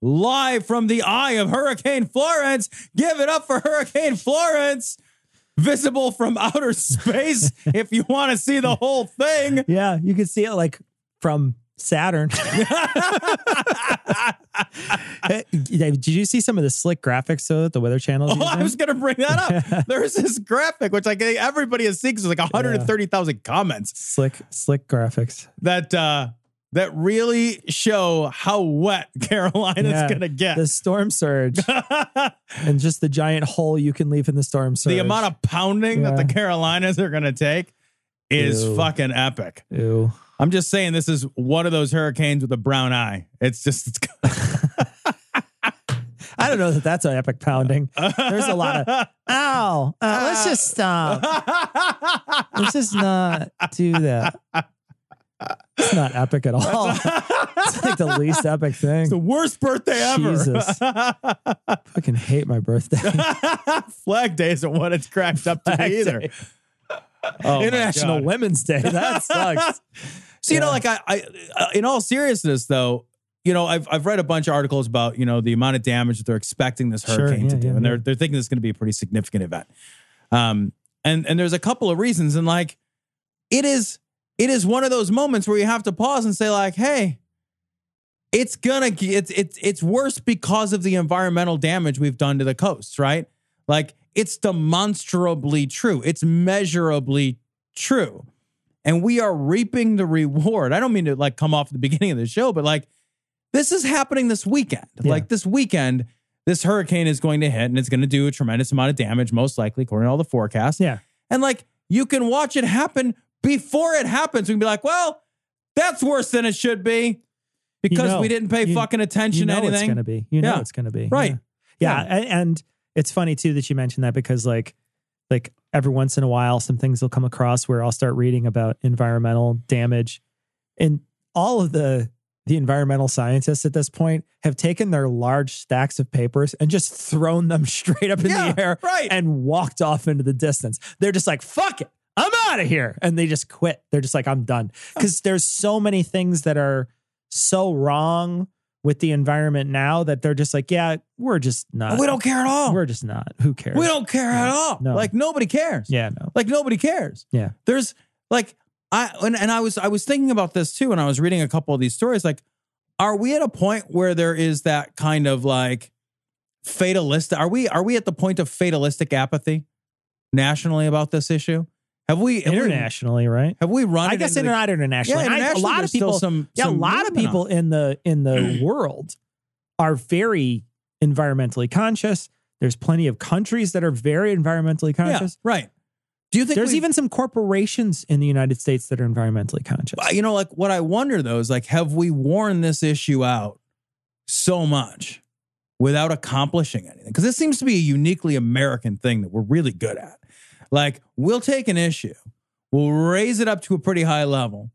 live from the eye of Hurricane Florence. Give it up for Hurricane Florence. Visible from outer space if you want to see the whole thing. Yeah, you can see it like from Saturn. Did you see some of the slick graphics though that the Weather Channel is using? I was going to bring that up. There's this graphic, which I think everybody has seen because there's like 130,000 comments. Slick graphics. That really show how wet Carolina's going to get. The storm surge. And just the giant hole you can leave in the storm surge. The amount of pounding that the Carolinas are going to take is fucking epic. Ew. I'm just saying this is one of those hurricanes with a brown eye. It's I don't know that that's an epic pounding. There's a lot of, ow, let's just stop. Let's just not do that. It's not epic at all. It's like the least epic thing. It's the worst birthday ever. Jesus. I fucking hate my birthday. Flag Day isn't what it's cracked up to be either. Oh, International Women's Day. That sucks. So, you know, like I in all seriousness, though, you know, I've read a bunch of articles about, you know, the amount of damage that they're expecting this hurricane to do. And they're thinking this is going to be a pretty significant event. And there's a couple of reasons. And like, it is one of those moments where you have to pause and say, like, hey, it's worse because of the environmental damage we've done to the coasts, right? Like, it's demonstrably true. It's measurably true. And we are reaping the reward. I don't mean to, like, come off the beginning of the show, but, like, this is happening this weekend. Yeah. Like, this weekend, this hurricane is going to hit, and it's going to do a tremendous amount of damage, most likely, according to all the forecasts. Yeah. And, like, you can watch it happen before it happens. We can be like, well, that's worse than it should be because we didn't pay fucking attention to anything. It's going to be. You know it's going to be. Right. Yeah. And it's funny, too, that you mentioned that because, like every once in a while, some things will come across where I'll start reading about environmental damage. And all of the environmental scientists at this point have taken their large stacks of papers and just thrown them straight up in the air and walked off into the distance. They're just like, fuck it. I'm out of here. And they just quit. They're just like, I'm done. Because there's so many things that are so wrong with the environment now that they're just like, yeah, we're just not. We don't care at all. We're just not. Who cares? We don't care at all. No. Like, nobody cares. Yeah, no. Like, nobody cares. Yeah. There's, like, I was thinking about this, too, and I was reading a couple of these stories. Like, are we at a point where there is that kind of, like, fatalistic? Are we at the point of fatalistic apathy nationally about this issue? Have we run? I guess not internationally. Yeah, internationally a lot of people. A lot of people in the world are very environmentally conscious. There's plenty of countries that are very environmentally conscious. Yeah, right. Do you think there's even some corporations in the United States that are environmentally conscious? You know, like what I wonder though is like, have we worn this issue out so much without accomplishing anything? Because this seems to be a uniquely American thing that we're really good at. Like, we'll take an issue, we'll raise it up to a pretty high level,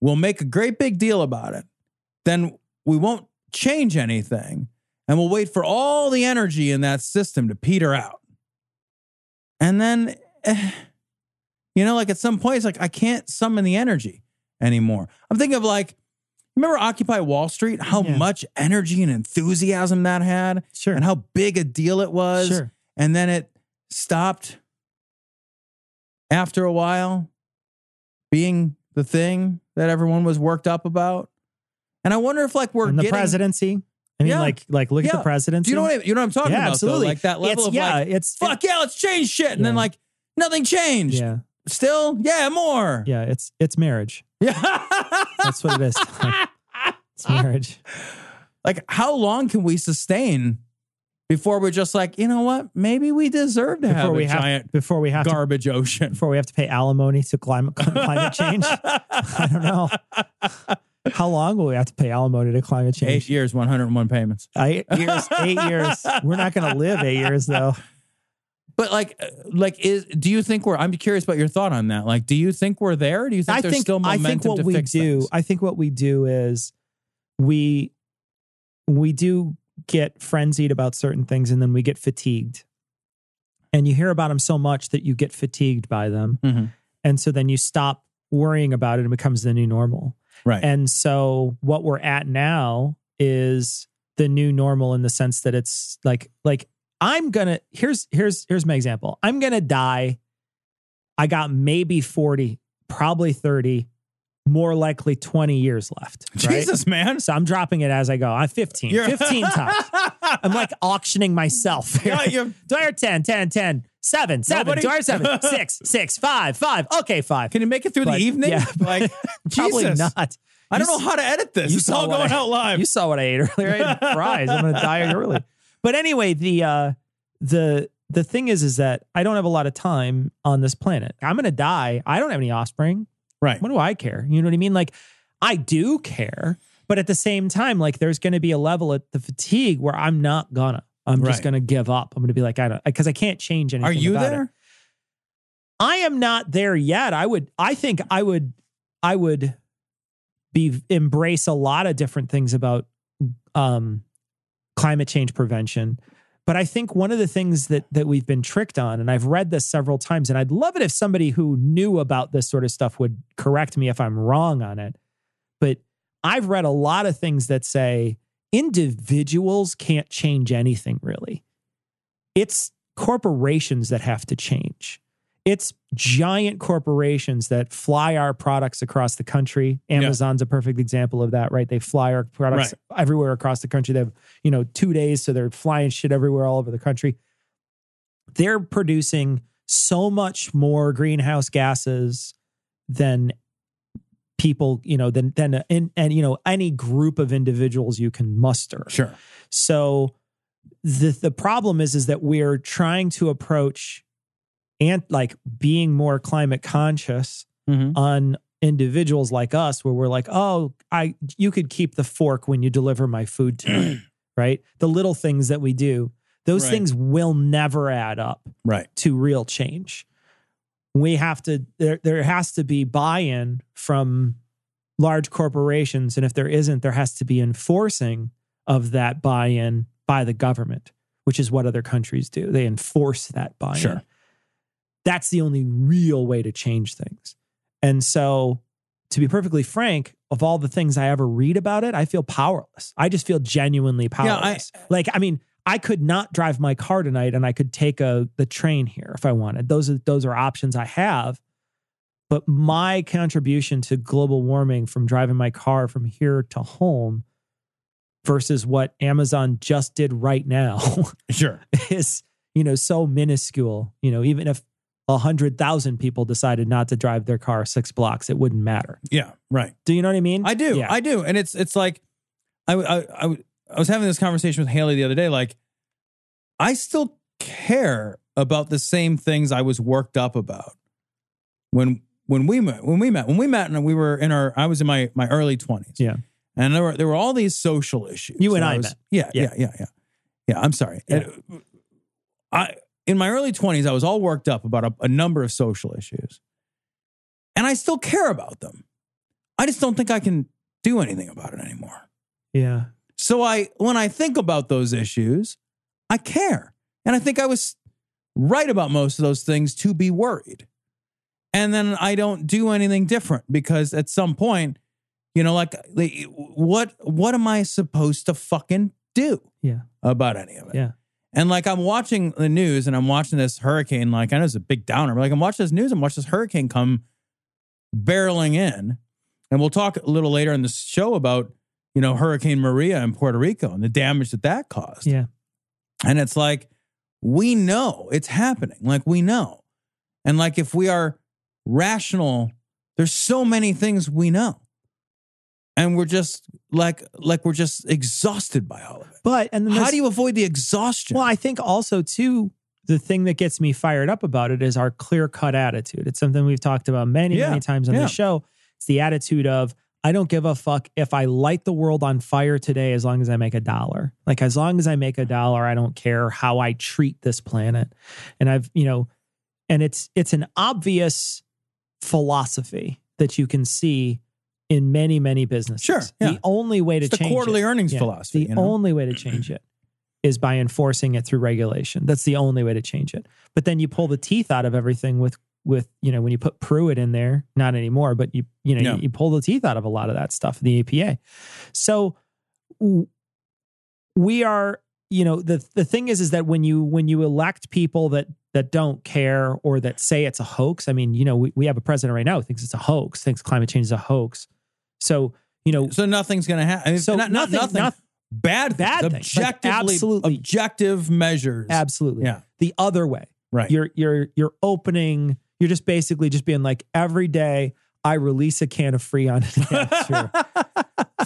we'll make a great big deal about it, then we won't change anything, and we'll wait for all the energy in that system to peter out. And then, you know, like at some point, it's like, I can't summon the energy anymore. I'm thinking of like, remember Occupy Wall Street? How much energy and enthusiasm that had? Sure. And how big a deal it was? Sure. And then it stopped after a while being the thing that everyone was worked up about. And I wonder if like we're getting... the presidency. I mean, like look at the presidency. Do you know what I'm talking about? Absolutely. Though? Like that level of like, it's let's change shit. And then like nothing changed. Yeah. Still. Yeah. More. Yeah. It's marriage. Yeah. That's what it is. It's marriage. Like how long can we sustain before we're just like, you know what? Maybe we deserve to have a giant garbage ocean. Before we have to pay alimony to climate change. I don't know. How long will we have to pay alimony to climate change? 8 years, 101 payments. 8 years, 8 years. We're not going to live 8 years though. But do you think I'm curious about your thought on that. Like, do you think we're there? Do you think there's still momentum to fix things? I think what we do is we do get frenzied about certain things and then we get fatigued. And you hear about them so much that you get fatigued by them. Mm-hmm. And so then you stop worrying about it and it becomes the new normal. Right. And so what we're at now is the new normal in the sense that it's like I'm going to, here's my example. I'm going to die. I got maybe 40, probably 30, more likely 20 years left. Right? Jesus, man. So I'm dropping it as I go. I'm 15. 15 times. I'm like auctioning myself. Yeah, do I have 10, 7, nobody? Do I have 7, 6, 5. Okay, 5. Can you make it through the evening? Yeah, like, probably not. I don't know how to edit this. It's all going out live. You saw what I ate earlier. I ate fries. I'm going to die early. But anyway, the thing is that I don't have a lot of time on this planet. I'm going to die. I don't have any offspring. Right. What do I care? You know what I mean? Like, I do care, but at the same time, like, there's going to be a level at the fatigue where I'm not gonna. I'm just going to give up. I'm going to be like, because I can't change anything. Are you about there? It. I am not there yet. I think I would embrace a lot of different things about climate change prevention. But I think one of the things that we've been tricked on, and I've read this several times, and I'd love it if somebody who knew about this sort of stuff would correct me if I'm wrong on it. But I've read a lot of things that say individuals can't change anything, really. It's corporations that have to change. It's giant corporations that fly our products across the country. Amazon's a perfect example of that, right? They fly our products everywhere across the country. They have, 2 days, so they're flying shit everywhere all over the country. They're producing so much more greenhouse gases than people, than any group of individuals you can muster. Sure. So the problem is that we're trying to approach and like being more climate conscious on individuals like us, where we're like, oh, you could keep the fork when you deliver my food to me, right? The little things that we do, those things will never add up to real change. We have to, there has to be buy-in from large corporations. And if there isn't, there has to be enforcing of that buy-in by the government, which is what other countries do. They enforce that buy-in. Sure. That's the only real way to change things. And so, to be perfectly frank, of all the things I ever read about it, I feel powerless. I just feel genuinely powerless. Yeah, I could not drive my car tonight and I could take the train here if I wanted. Those are options I have. But my contribution to global warming from driving my car from here to home versus what Amazon just did right now is, so minuscule, even if 100,000 people decided not to drive their car 6 blocks, it wouldn't matter. Yeah, right. Do you know what I mean? I do. Yeah. I do. And it's like, I was having this conversation with Haley the other day. Like, I still care about the same things I was worked up about when we met, and we were I was in my early 20s. Yeah, and there were all these social issues. You and I met. Yeah. I'm sorry. Yeah. In my early 20s, I was all worked up about a number of social issues. And I still care about them. I just don't think I can do anything about it anymore. Yeah. So when I think about those issues, I care. And I think I was right about most of those things to be worried. And then I don't do anything different because at some point, what am I supposed to fucking do about any of it? Yeah. And like, I'm watching the news and I'm watching this hurricane. Like, I know it's a big downer, but like, I'm watching this news and watch this hurricane come barreling in. And we'll talk a little later in the show about, you know, Hurricane Maria in Puerto Rico and the damage that that caused. Yeah. And it's like, we know it's happening. Like, we know. And like, if we are rational, there's so many things we know. And we're just like we're just exhausted by all of it. But and how do you avoid the exhaustion? Well, I think also too, the thing that gets me fired up about it is our clear-cut attitude. It's something we've talked about many times on the show. It's the attitude of, I don't give a fuck if I light the world on fire today as long as I make $1. Like, as long as I make $1, I don't care how I treat this planet. And I've, you know, and it's an obvious philosophy that you can see in many, many businesses. Sure. Yeah. The only way to change it. It's the quarterly earnings philosophy. The only way to change it is by enforcing it through regulation. That's the only way to change it. But then you pull the teeth out of everything with, you know, when you put Pruitt in there, not anymore, but you pull the teeth out of a lot of that stuff, the EPA. So we are, you know, the thing is that when you elect people that don't care or that say it's a hoax. I mean, you know, we have a president right now who thinks it's a hoax, thinks climate change is a hoax. So, you know... So nothing's going to happen. I mean, so nothing. Bad things. Objectively, absolutely. Objective measures. Absolutely. Yeah. The other way. Right. You're opening... You're just basically just being like, every day I release a can of Freon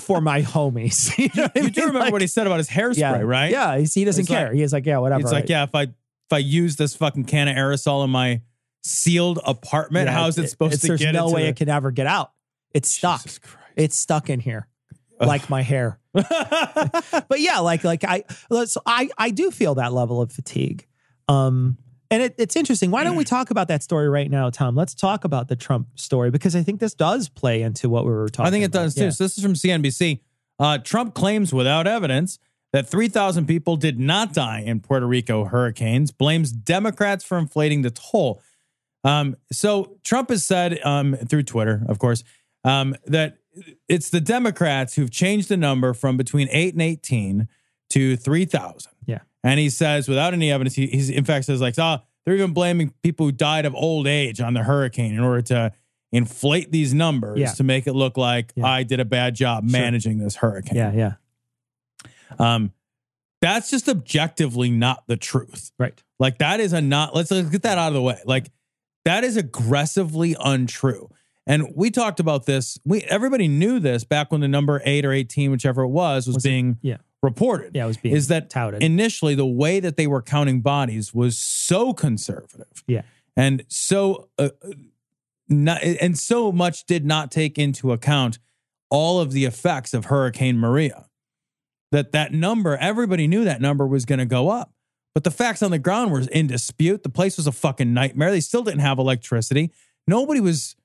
for my homies. You know what I mean? You do remember what he said about his hairspray, right? Yeah. He doesn't care. He's like, yeah, whatever. He's like, yeah, if I use this fucking can of aerosol in my sealed apartment, how is it supposed to get into? There's no way it can ever get out. It's stuck. It's stuck in here. Like my hair. But yeah, I do feel that level of fatigue. And it's interesting. Why don't we talk about that story right now, Tom? Let's talk about the Trump story, because I think this does play into what we were talking about. I think it does too. Yeah. So this is from CNBC. Trump claims without evidence that 3,000 people did not die in Puerto Rico hurricanes, blames Democrats for inflating the toll. So Trump has said through Twitter, of course, that it's the Democrats who've changed the number from between 8 and 18 to 3,000. Yeah. And he says, without any evidence, he in fact says, like, they're even blaming people who died of old age on the hurricane in order to inflate these numbers to make it look like I did a bad job managing this hurricane. Yeah, yeah. That's just objectively not the truth. Right. Like, that is let's get that out of the way. Like, that is aggressively untrue. And we talked about this. Everybody knew this back when the number 8 or 18, whichever it was being reported. Yeah, it was being touted. Initially, the way that they were counting bodies was so conservative. Yeah. And so so much did not take into account all of the effects of Hurricane Maria. That number, everybody knew that number was going to go up. But the facts on the ground were in dispute. The place was a fucking nightmare. They still didn't have electricity. Nobody was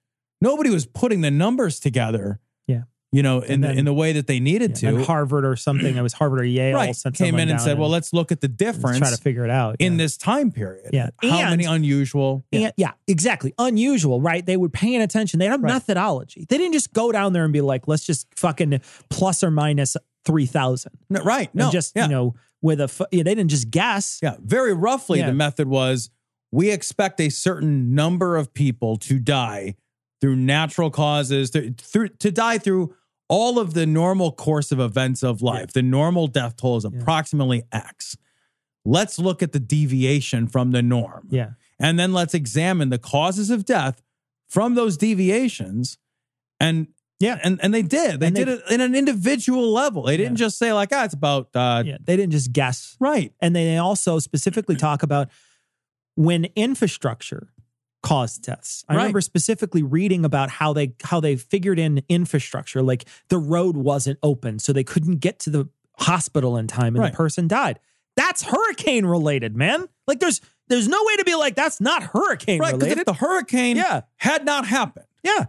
putting the numbers together. Yeah. You know, in the way that they needed to. And Harvard or something. It was Harvard or Yale. Right. Came in and said, well, let's look at the difference. Let's try to figure it out. In this time period. Yeah. How many unusual. Yeah, exactly. Unusual, right? They were paying attention. They had methodology. They didn't just go down there and be like, let's just fucking plus or minus 3,000. No, right. No. And just, you know, they didn't just guess. Yeah. Very roughly, the method was, we expect a certain number of people to die through natural causes, to die through all of the normal course of events of life. Yeah. The normal death toll is approximately X. Let's look at the deviation from the norm. Yeah. And then let's examine the causes of death from those deviations and... Yeah, and they did. They did it in an individual level. They didn't just say like, it's about... they didn't just guess. Right. And they also specifically talk about when infrastructure caused deaths. I remember specifically reading about how they figured in infrastructure. Like, the road wasn't open, so they couldn't get to the hospital in time, and the person died. That's hurricane related, man. Like, there's no way to be like, that's not hurricane related. Because if the hurricane had not happened... Yeah.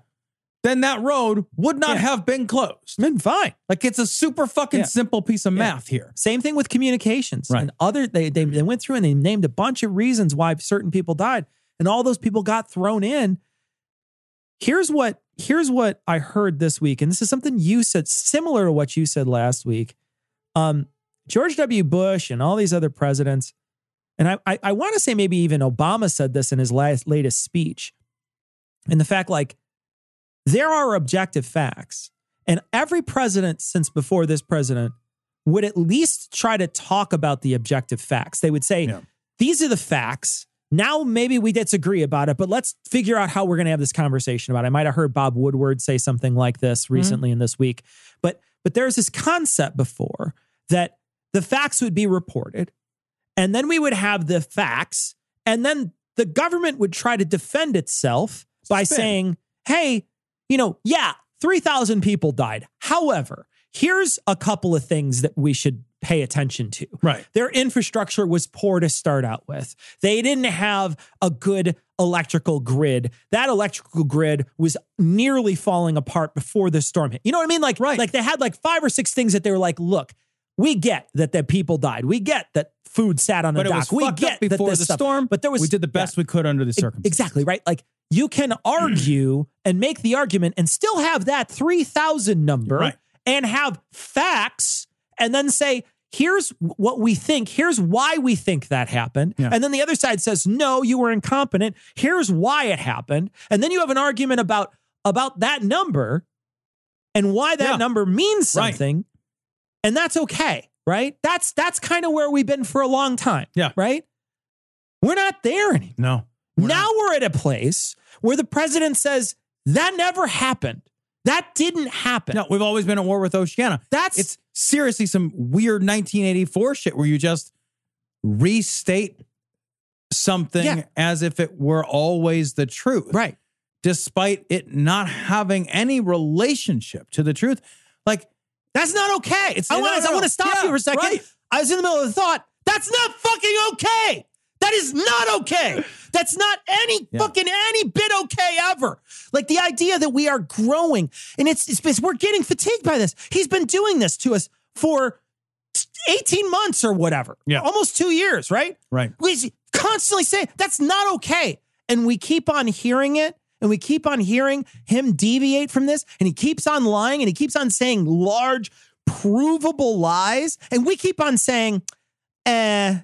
Then that road would not have been closed. Been fine. Like, it's a super fucking simple piece of math here. Same thing with communications. Right. And they went through and they named a bunch of reasons why certain people died. And all those people got thrown in. Here's what I heard this week. And this is something you said, similar to what you said last week. George W. Bush and all these other presidents And I want to say maybe even Obama said this in his latest speech. And the fact, like, there are objective facts. And every president since before this president would at least try to talk about the objective facts. They would say, these are the facts. Now maybe we disagree about it, but let's figure out how we're going to have this conversation about it. I might have heard Bob Woodward say something like this recently in this week. But there's this concept before that the facts would be reported, and then we would have the facts, and then the government would try to defend itself by saying, hey, you know, 3,000 people died. However, here's a couple of things that we should pay attention to. Right. Their infrastructure was poor to start out with. They didn't have a good electrical grid. That electrical grid was nearly falling apart before the storm hit. You know what I mean? Like, like they had like 5 or 6 things that they were like, look, we get that the people died. We get that food sat on the dock. We get that before the storm, but there was, we did the best we could under the circumstances. Exactly, right? Like, you can argue and make the argument and still have that 3,000 number and have facts and then say, here's what we think. Here's why we think that happened. Yeah. And then the other side says, no, you were incompetent. Here's why it happened. And then you have an argument about that number and why that number means something. Right. And that's okay, right? That's kind of where we've been for a long time, right? We're not there anymore. No. We're at a place where the president says, that never happened. That didn't happen. No, we've always been at war with Oceania. It's seriously some weird 1984 shit where you just restate something as if it were always the truth. Right. Despite it not having any relationship to the truth. Like, that's not okay. I want to stop you for a second. Right. I was in the middle of the thought. That's not fucking okay. That is not okay. That's not any fucking any bit okay ever. Like, the idea that we are growing and it's we're getting fatigued by this. He's been doing this to us for 18 months or whatever. Yeah. Almost 2 years, right? Right. We constantly say that's not okay. And we keep on hearing it. And we keep on hearing him deviate from this, and he keeps on lying, and he keeps on saying large, provable lies. And we keep on saying, Yeah.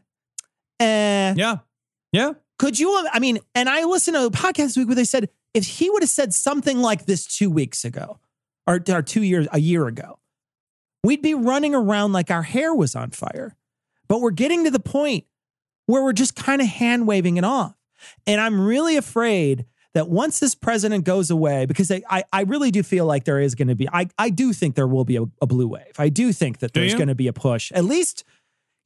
Could you have, and I listened to a podcast this week where they said, if he would have said something like this 2 weeks ago, or 2 years, a year ago, we'd be running around like our hair was on fire. But we're getting to the point where we're just kind of hand waving it off. And I'm really afraid that once this president goes away, because I really do feel like there is going to be, I do think there will be a blue wave. I do think that there's going to be a push. At least,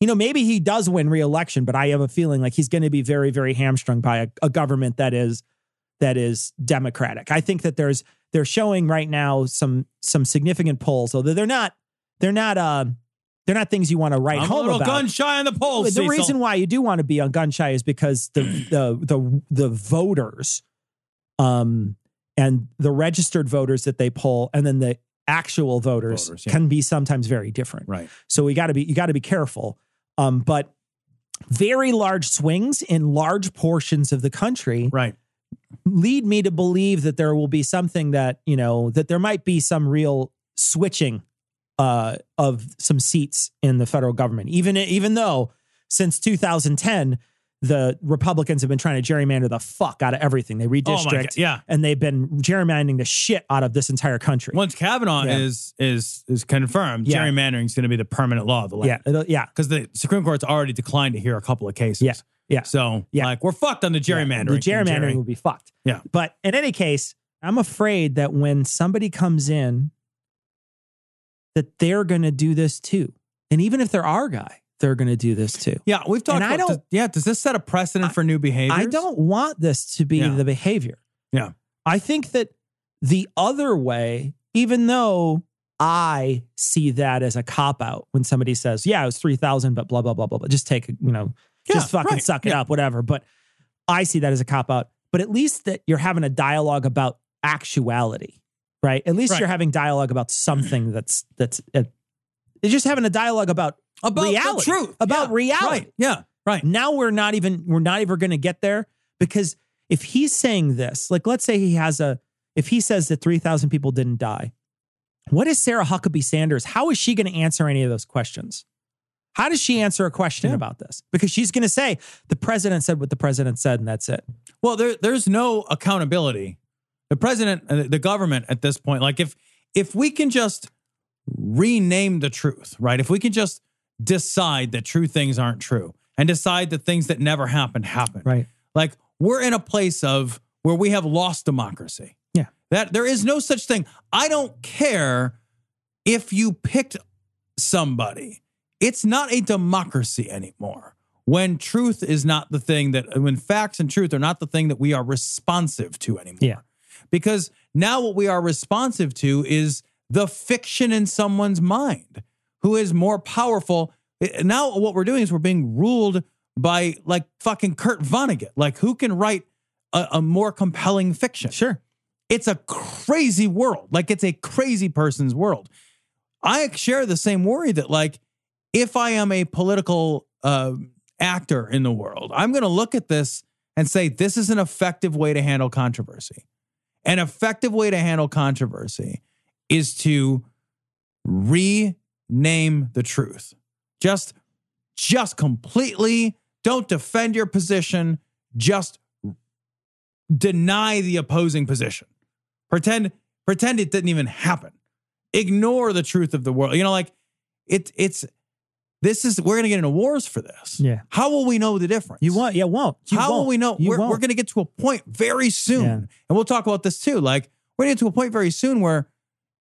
you know, maybe he does win re-election, but I have a feeling like he's going to be very, very hamstrung by a government that is democratic. I think that they're showing right now some significant polls, although they're not things you want to write home about. I'm a little gun shy on the polls. The reason why you do want to be on gun shy is because the voters. And the registered voters that they poll, and then the actual voters can be sometimes very different. Right. So you got to be careful. But very large swings in large portions of the country, lead me to believe that there will be something that, you know, that there might be some real switching of some seats in the federal government. Even though since 2010. The Republicans have been trying to gerrymander the fuck out of everything. They redistrict, and they've been gerrymandering the shit out of this entire country. Once Kavanaugh is confirmed, gerrymandering is going to be the permanent law of the land. Because the Supreme Court's already declined to hear a couple of cases. So like, we're fucked on the gerrymandering. The gerrymandering will be fucked. Yeah, but in any case, I'm afraid that when somebody comes in, that they're going to do this too. And even if they're our guy, they're going to do this too. Yeah, we've talked about this. Yeah, does this set a precedent for new behaviors? I don't want this to be the behavior. Yeah. I think that the other way, even though I see that as a cop-out when somebody says, yeah, it was 3,000, but blah, blah, blah, blah, blah. Just take it, you know, just fucking suck it up, whatever. But I see that as a cop-out. But at least that you're having a dialogue about actuality, right? At least you're having dialogue about something you're just having a dialogue about reality, the truth. About reality. Right. Yeah. Right. Now we're not even going to get there, because if he's saying this, like, let's say if he says that 3,000 people didn't die, what is Sarah Huckabee Sanders? How is she going to answer any of those questions? How does she answer a question about this? Because she's going to say, the president said what the president said, and that's it. Well, there's no accountability. The president, the government at this point, like if we can just rename the truth, right? If we can just decide that true things aren't true and decide that things that never happened happened. Right. Like we're in a place of where we have lost democracy. Yeah. That there is no such thing. I don't care if you picked somebody. It's not a democracy anymore when truth is not the thing that, when facts and truth are not the thing that we are responsive to anymore. Yeah. Because now what we are responsive to is the fiction in someone's mind who is more powerful. Now what we're doing is we're being ruled by like fucking Kurt Vonnegut. Like who can write a more compelling fiction? Sure. It's a crazy world. Like it's a crazy person's world. I share the same worry that like, if I am a political actor in the world, I'm going to look at this and say, this is an effective way to handle controversy. An effective way to handle controversy is to rename the truth. Just completely don't defend your position. Just deny the opposing position. Pretend it didn't even happen. Ignore the truth of the world. You know, like it's. This is, we're going to get into wars for this. Yeah. How will we know the difference? You won't. Yeah, won't. You How won't. Will we know? We're going to get to a point very soon. Yeah. And we'll talk about this too. Like we're going to get to a point very soon where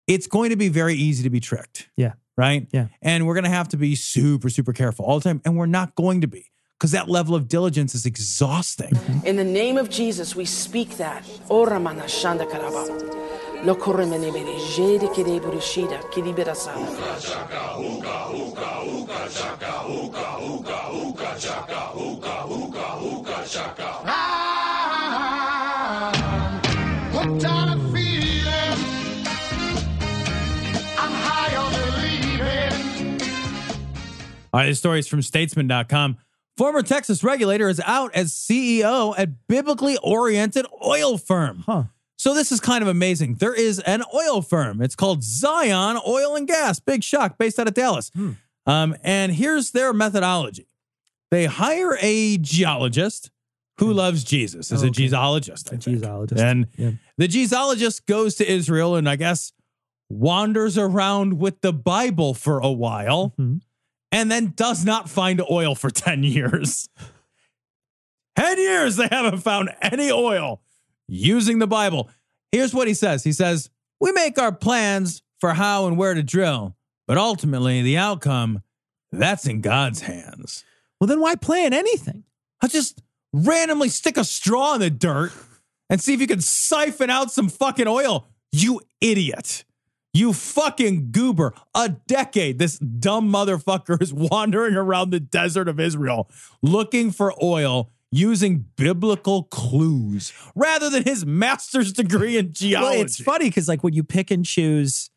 it's going to be very easy to be tricked. Yeah. Right. Yeah. And we're going to have to be super, super careful all the time. And we're not going to be, because that level of diligence is exhausting. In the name of Jesus, we speak that. What kind of feeling? I'm high on believing. All right, this story is from Statesman.com. Former Texas regulator is out as CEO at biblically oriented oil firm. Huh. So this is kind of amazing. There is an oil firm. It's called Zion Oil and Gas. Big shock, based out of Dallas. And here's their methodology. They hire a geologist who loves Jesus. Is a geologist. And the geologist goes to Israel and I guess wanders around with the Bible for a while and then does not find oil for 10 years. 10 years they haven't found any oil. Using the Bible. Here's what he says. He says, we make our plans for how and where to drill, but ultimately the outcome, that's in God's hands. Well, then why plan anything? I'll just randomly stick a straw in the dirt and see if you can siphon out some fucking oil. You idiot. You fucking goober. A decade, this dumb motherfucker is wandering around the desert of Israel looking for oil using biblical clues rather than his master's degree in geology. Well, it's funny because like when you pick and choose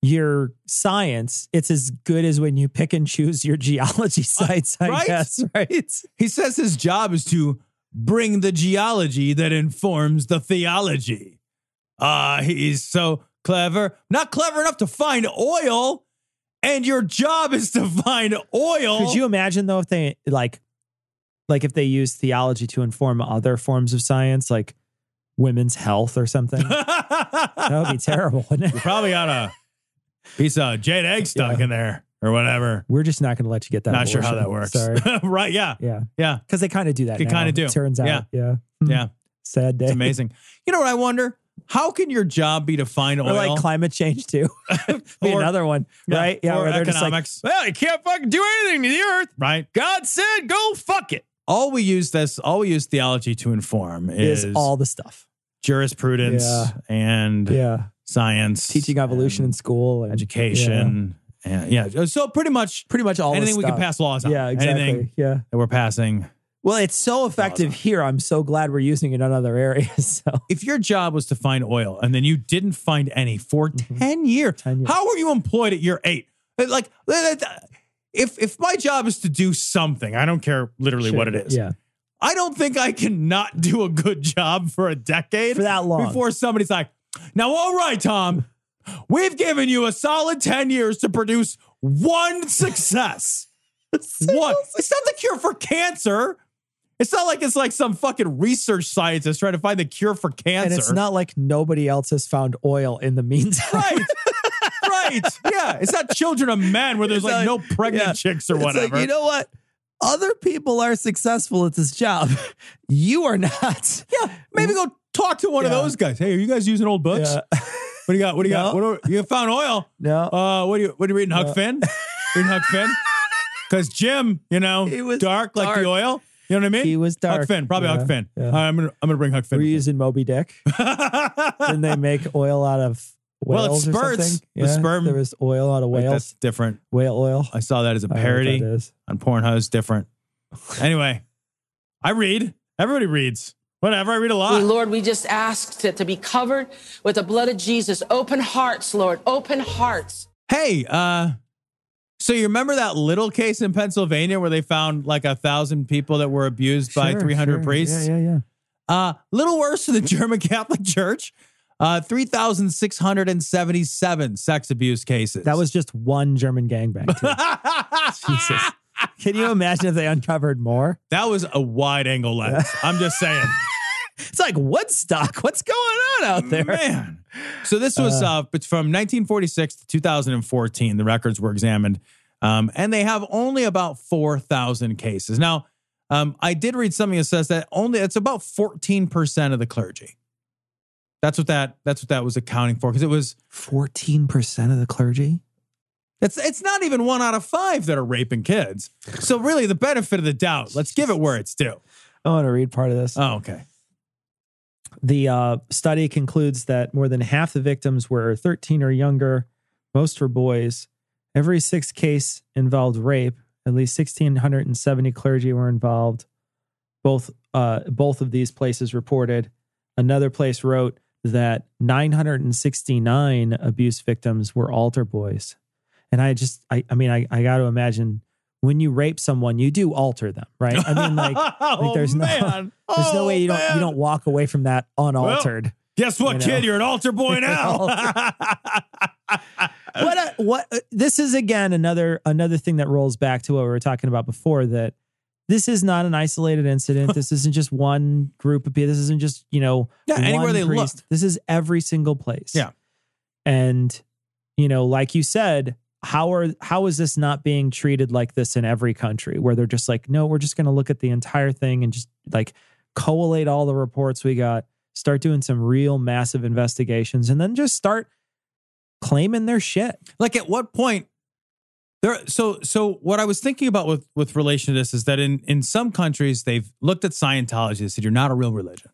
your science, it's as good as when you pick and choose your geology sites, I guess. Right? He says his job is to bring the geology that informs the theology. He's so clever. Not clever enough to find oil. And your job is to find oil. Could you imagine though if they like if they use theology to inform other forms of science, like women's health or something? That would be terrible, wouldn't it? You probably got a piece of jade egg stuck in there or whatever. We're just not going to let you get that. Not sure how that works. Sorry. Right, yeah. Yeah. Yeah. Because they kind of do that. They kind of do. It turns out. Yeah. Yeah. Sad day. It's amazing. You know what I wonder? How can your job be to find oil? Or like climate change too. Be another one, right? Yeah, or economics. Just like, well, you can't fucking do anything to the earth. Right. God said, go fuck it. All we use theology to inform is all the stuff. Jurisprudence and science. Teaching evolution in school. And education. And so pretty much all anything the stuff. We can pass laws on. Yeah, exactly. Anything that we're passing. Well, it's so effective here. I'm so glad we're using it on other areas. So. If your job was to find oil and then you didn't find any for 10 years, how were you employed at year 8? Like, if my job is to do something, I don't care literally what it is. Yeah. I don't think I can not do a good job for a decade. For that long. Before somebody's like, now, all right, Tom, we've given you a solid 10 years to produce one success. What? It's not the cure for cancer. It's not like it's like some fucking research scientist trying to find the cure for cancer. And it's not like nobody else has found oil in the meantime. Right. Right. Yeah. It's not Children of Men where there's like no pregnant chicks or whatever. Like, you know what? Other people are successful at this job. You are not. Yeah. Maybe go talk to one of those guys. Hey, are you guys using old books? Yeah. What do you got? What do you got? You found oil? No. What are you reading? Huck Finn? Reading Huck Finn? Because Jim, you know, he was dark like the oil. You know what I mean? He was dark. Huck Finn, probably Huck Finn. Yeah. I'm gonna bring Huck Finn. We're using Moby Dick. Then they make oil out of whales. Well, it spurts. Yeah, the sperm. There was oil out of whales. That's different. Whale oil. I saw that as a parody on Pornhub. It's different. Anyway, I read. Everybody reads. Whatever, I read a lot. Lord, we just ask to be covered with the blood of Jesus. Open hearts, Lord. Open hearts. Hey, so you remember that little case in Pennsylvania where they found like 1,000 people that were abused by 300 priests? Yeah. Little worse for the German Catholic Church. 3,677 sex abuse cases. That was just one German gangbang. Jesus. Can you imagine if they uncovered more? That was a wide angle lens. Yeah. I'm just saying. It's like Woodstock. What's going on out there? Man. So this was from 1946 to 2014. The records were examined. And they have only about 4,000 cases. Now, I did read something that says that it's about 14% of the clergy. That's what that was accounting for. Because it was 14% of the clergy. It's not even 1 out of 5 that are raping kids. So really the benefit of the doubt. Let's give it where it's due. I want to read part of this. Oh, okay. The study concludes that more than half the victims were 13 or younger. Most were boys. Every 6th case involved rape. At least 1,670 clergy were involved. Both of these places reported. Another place wrote that 969 abuse victims were altar boys. And I got to imagine when you rape someone, you do alter them, right? I mean, like there's no way you don't walk away from that unaltered. Well, guess what, kid? You're an altar boy now. This is again another thing that rolls back to what we were talking about before. That this is not an isolated incident. This isn't just one group of people. This isn't just anywhere they look. This is every single place. Yeah, and like you said. How is this not being treated like this in every country where they're just like, no, we're just going to look at the entire thing and just like collate all the reports we got, start doing some real massive investigations, and then just start claiming their shit. Like at what point there? So what I was thinking about with relation to this is that in some countries they've looked at Scientology and said, you're not a real religion.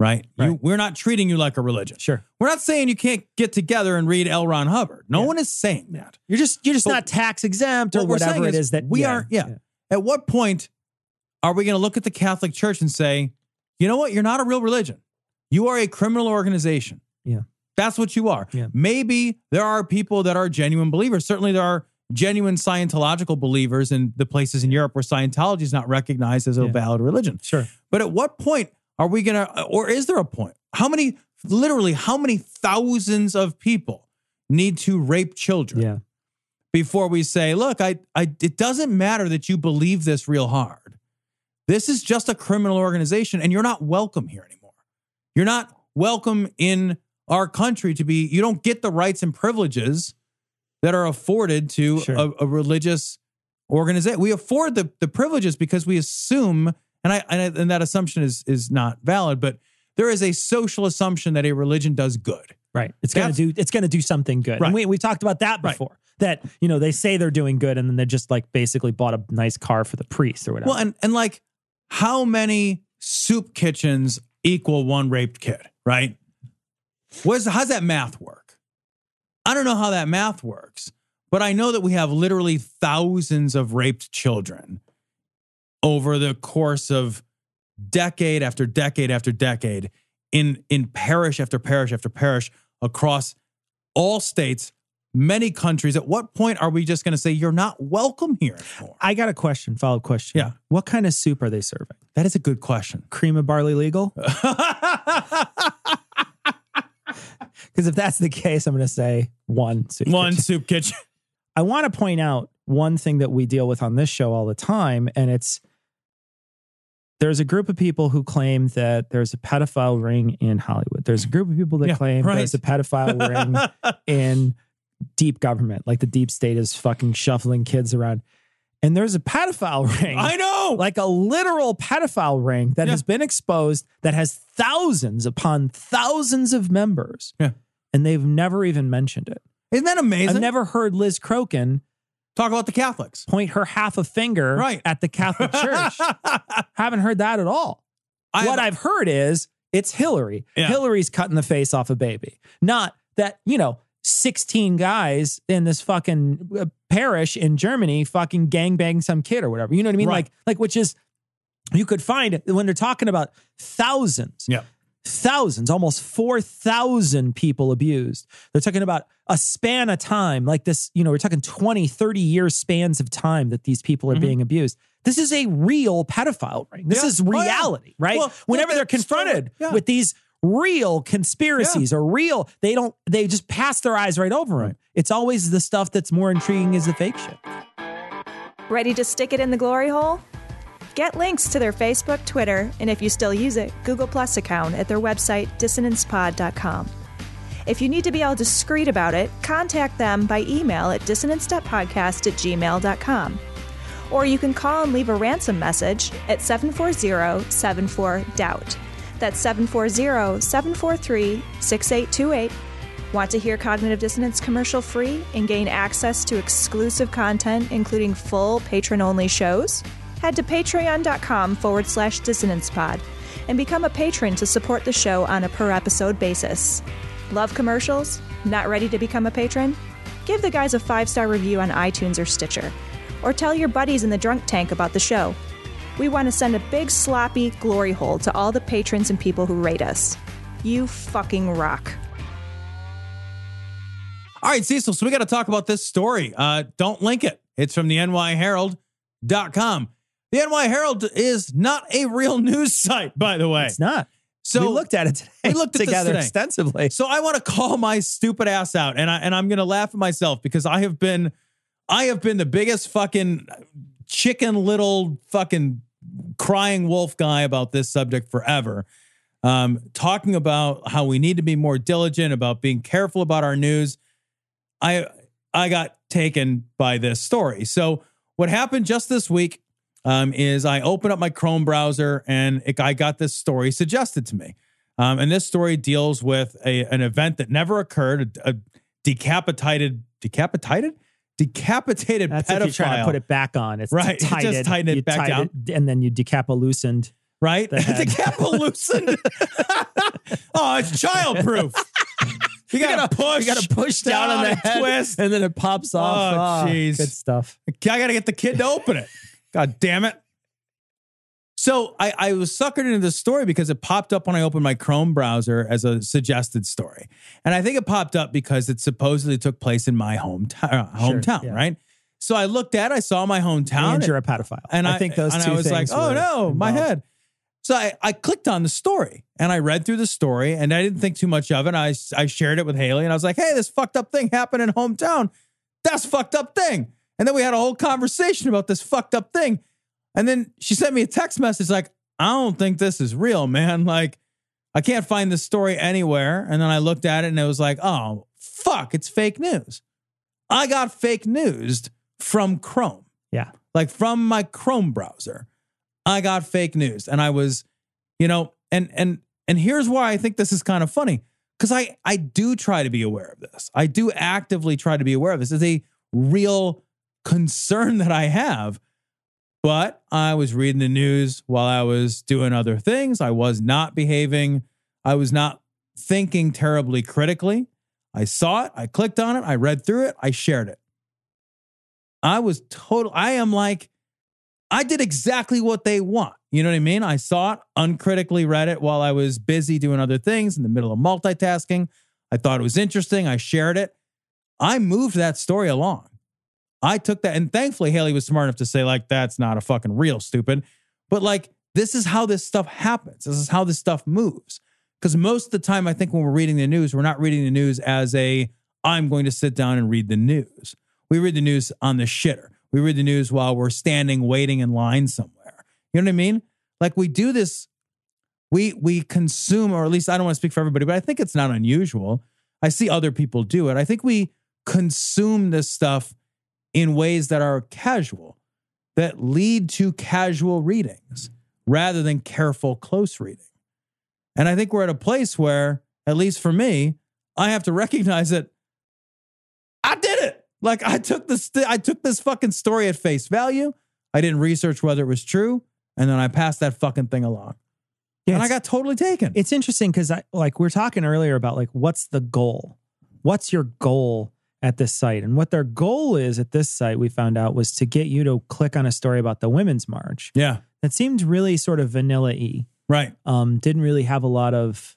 Right. We're not treating you like a religion. Sure. We're not saying you can't get together and read L. Ron Hubbard. No one is saying that. You're just not tax exempt or whatever it is that we are. Yeah. At what point are we going to look at the Catholic Church and say, you know what? You're not a real religion. You are a criminal organization. Yeah. That's what you are. Yeah. Maybe there are people that are genuine believers. Certainly there are genuine Scientological believers in the places in Europe where Scientology is not recognized as a valid religion. Sure. But at what point are we going to, or is there a point? How many thousands of people need to rape children before we say, look, it doesn't matter that you believe this real hard. This is just a criminal organization and you're not welcome here anymore. You're not welcome in our country you don't get the rights and privileges that are afforded to a religious organization. We afford the privileges because we assume And that assumption is not valid, but there is a social assumption that a religion does good. Right. It's going to do something good. Right. And we talked about that before. Right. That, they say they're doing good and then they just like basically bought a nice car for the priest or whatever. Well, and like how many soup kitchens equal one raped kid, right? How's that math work? I don't know how that math works, but I know that we have literally thousands of raped children over the course of decade after decade after decade in parish after parish after parish across all states, many countries. At what point are we just going to say, you're not welcome here anymore? I got a question, follow-up question. Yeah. What kind of soup are they serving? That is a good question. Cream of barley legal? Because if that's the case, I'm going to say one soup kitchen. I want to point out one thing that we deal with on this show all the time, and it's there's a group of people who claim that there's a pedophile ring in Hollywood. There's a group of people that claim there's a pedophile ring in deep government, like the deep state is fucking shuffling kids around. And there's a pedophile ring. I know! Like a literal pedophile ring that has been exposed, that has thousands upon thousands of members. Yeah. And they've never even mentioned it. Isn't that amazing? I've never heard Liz Crokin talk about the Catholics. Point her half a finger at the Catholic Church. Haven't heard that at all. What I've heard is, it's Hillary. Yeah. Hillary's cutting the face off a baby. Not that, 16 guys in this fucking parish in Germany fucking gangbang some kid or whatever. You know what I mean? Right. Like, which is, you could find when they're talking about thousands, thousands, almost 4,000 people abused. They're talking about a span of time like this. We're talking 20, 30 year spans of time that these people are being abused. This is a real pedophile ring. This is reality, right? Well, whenever they're confronted with these real conspiracies are real. They just pass their eyes right over them. It's always the stuff that's more intriguing is the fake shit. Ready to stick it in the glory hole? Get links to their Facebook, Twitter, and if you still use it, Google+ account at their website, dissonancepod.com. If you need to be all discreet about it, contact them by email at dissonance.podcast@gmail.com. Or you can call and leave a ransom message at 740-74-DOUBT. That's 740-743-6828. Want to hear Cognitive Dissonance commercial-free and gain access to exclusive content, including full patron-only shows? Head to patreon.com/dissonancepod and become a patron to support the show on a per-episode basis. Love commercials? Not ready to become a patron? Give the guys a 5-star review on iTunes or Stitcher. Or tell your buddies in the drunk tank about the show. We want to send a big sloppy glory hole to all the patrons and people who rate us. You fucking rock. All right, Cecil, so we got to talk about this story. Don't link it. It's from the nyherald.com. The NY Herald is not a real news site, by the way. It's not. So we looked at it today. We looked at this today extensively. So I want to call my stupid ass out, and I'm going to laugh at myself because I have been the biggest fucking chicken little fucking crying wolf guy about this subject forever. Talking about how we need to be more diligent about being careful about our news. I got taken by this story. So what happened just this week is I opened up my Chrome browser and I got this story suggested to me. And this story deals with an event that never occurred, a decapitated That's pedophile. If you're trying to put it back on. It's right. You just tighten it back down. It, and then you decapaloosened. Right? Decapaloosened. Oh, it's childproof. You gotta push. You gotta push down on the head. Twist. And then it pops off. Oh, jeez. Good stuff. I gotta get the kid to open it. God damn it. So I was suckered into this story because it popped up when I opened my Chrome browser as a suggested story. And I think it popped up because it supposedly took place in my hometown, sure, yeah. Right? So I looked at it, I saw my hometown. And you're a pedophile. And I think those two things I was like, oh no, involved. My head. So I clicked on the story and I read through the story and I didn't think too much of it. I shared it with Haley and I was like, hey, this fucked up thing happened in hometown. That's a fucked up thing. And then we had a whole conversation about this fucked up thing. And then she sent me a text message like, I don't think this is real, man. Like, I can't find this story anywhere. And then I looked at it and it was like, oh, fuck, it's fake news. I got fake newsed from Chrome. Yeah. Like from my Chrome browser, I got fake news. And I was, and here's why I think this is kind of funny. Because I do try to be aware of this. I do actively try to be aware of this. It's a real concern that I have. But I was reading the news while I was doing other things. I was not behaving. I was not thinking terribly critically. I saw it. I clicked on it. I read through it. I shared it. I did exactly what they want. You know what I mean? I saw it, uncritically read it while I was busy doing other things in the middle of multitasking. I thought it was interesting. I shared it. I moved that story along. I took that, and thankfully Haley was smart enough to say, like, that's not a fucking real stupid. But like, this is how this stuff happens. This is how this stuff moves. Because most of the time, I think when we're reading the news, we're not reading the news as I'm going to sit down and read the news. We read the news on the shitter. We read the news while we're standing, waiting in line somewhere. You know what I mean? Like, we do this, we consume, or at least I don't want to speak for everybody, but I think it's not unusual. I see other people do it. I think we consume this stuff in ways that are casual, that lead to casual readings rather than careful, close reading. And I think we're at a place where, at least for me, I have to recognize that I did it. Like, I took this fucking story at face value. I didn't research whether it was true. And then I passed that fucking thing along. Yeah, and I got totally taken. It's interesting because like we were talking earlier about like, what's the goal? What's your goal at this site? And what their goal is at this site, we found out, was to get you to click on a story about the Women's March. Yeah. That seemed really sort of vanilla-y. Right. Didn't really have a lot of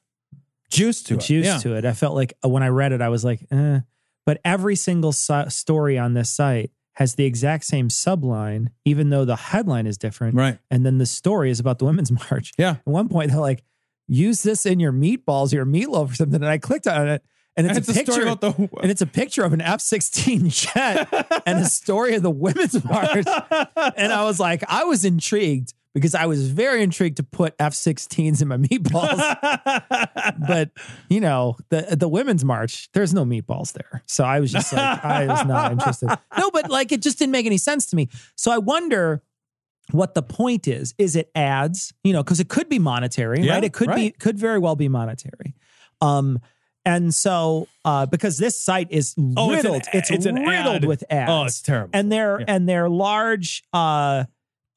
juice to it. I felt like when I read it, I was like, eh. But every single story on this site has the exact same subline, even though the headline is different. Right. And then the story is about the Women's March. Yeah. At one point, they're like, use this in your meatballs, your meatloaf or something. And I clicked on it. And it's a picture of an F-16 jet and a story of the Women's March. And I was like, I was intrigued because I was very intrigued to put F-16s in my meatballs. But, you know, the Women's March, there's no meatballs there. So I was just like, I was not interested. No, but like, it just didn't make any sense to me. So I wonder what the point is. Is it ads? You know, because it could be monetary, yeah, right? It could be, could very well be monetary. And so, because this site is riddled, it's riddled with ads. Oh, it's terrible. And they're large,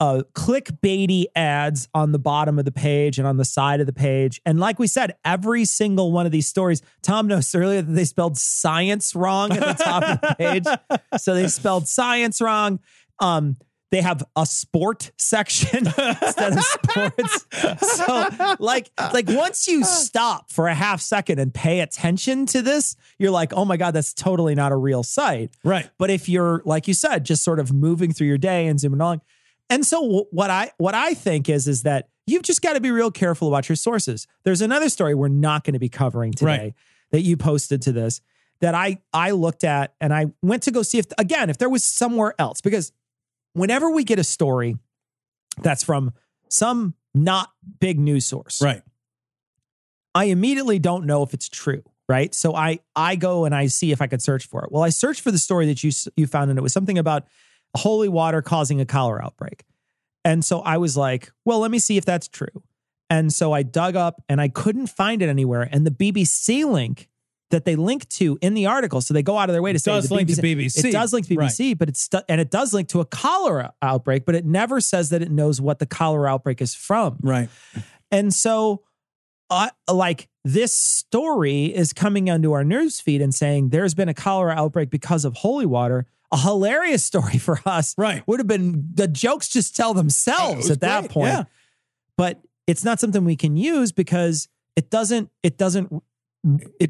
clickbaity ads on the bottom of the page and on the side of the page. And like we said, every single one of these stories, Tom noticed earlier that they spelled science wrong at the top of the page. So they spelled science wrong. They have a sport section instead of sports. So like once you stop for a half second and pay attention to this, you're like, oh my God, that's totally not a real site. Right. But if you're, like you said, just sort of moving through your day and zooming along. And so what I think is that you've just got to be real careful about your sources. There's another story we're not going to be covering today that you posted to this that I looked at, and I went to go see if there was somewhere else, because whenever we get a story that's from some not big news source, right, I immediately don't know if it's true, right? So I go and I see if I could search for it. Well, I searched for the story that you found, and it was something about holy water causing a cholera outbreak. And so I was like, well, let me see if that's true. And so I dug up, and I couldn't find it anywhere. And the BBC link that they link to in the article, so they go out of their way to say it does link to BBC, right. But and it does link to a cholera outbreak, but it never says that it knows what the cholera outbreak is from. Right. And so, like, this story is coming onto our news feed and saying there's been a cholera outbreak because of holy water. A hilarious story for us, right? Would have been the jokes just tell themselves at that point. Yeah. But it's not something we can use because it doesn't reach. Yeah, it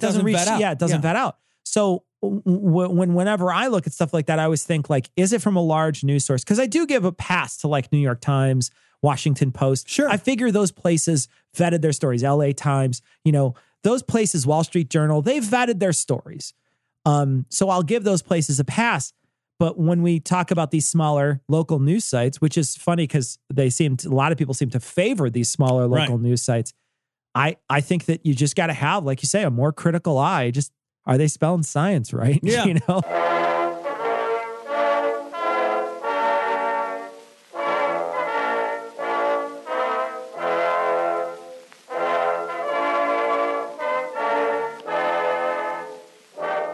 doesn't vet out. So whenever I look at stuff like that, I always think, like, is it from a large news source? Because I do give a pass to, like, New York Times, Washington Post. Sure. I figure those places vetted their stories. LA Times, you know, those places, Wall Street Journal, they vetted their stories. So I'll give those places a pass. But when we talk about these smaller local news sites, which is funny because a lot of people seem to favor these smaller local news sites, I think that you just got to have, like you say, a more critical eye. Just, are they spelling science right? Yeah. You know?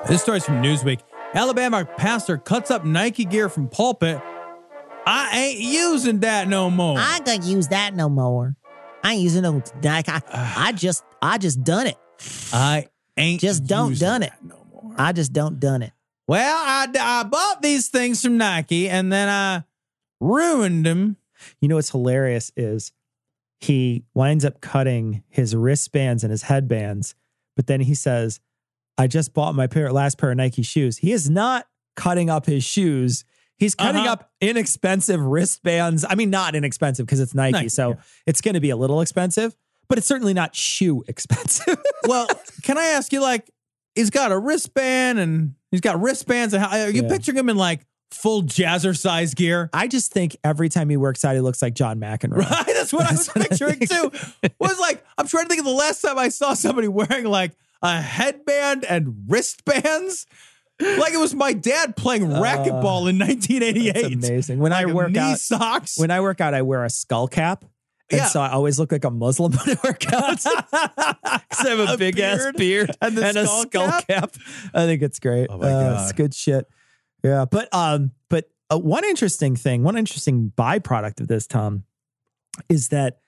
This story's from Newsweek. Alabama pastor cuts up Nike gear from pulpit. I ain't using that no more. I ain't gonna use that no more. I ain't using no Nike. I just done it. I ain't just don't done it no more. I just don't done it. Well, I bought these things from Nike and then I ruined them. You know what's hilarious is he winds up cutting his wristbands and his headbands, but then he says, "I just bought my last pair of Nike shoes." He is not cutting up his shoes. He's cutting up inexpensive wristbands. I mean, not inexpensive because it's Nike, so it's going to be a little expensive, but it's certainly not shoe expensive. Well, can I ask you, like, he's got a wristband and he's got wristbands. And are you picturing him in, like, full jazzercise gear. I just think every time he works out, he looks like John McEnroe. Right? That's what I was picturing too. Was like, I'm trying to think of the last time I saw somebody wearing like a headband and wristbands. Like it was my dad playing racquetball in 1988. That's amazing. When like I work out, socks. When I work out, I wear a skull cap. And so I always look like a Muslim when I work out. Because I have a big ass beard and a skull cap. I think it's great. Oh my God. It's good shit. Yeah. But one interesting thing, one interesting byproduct of this, Tom, is that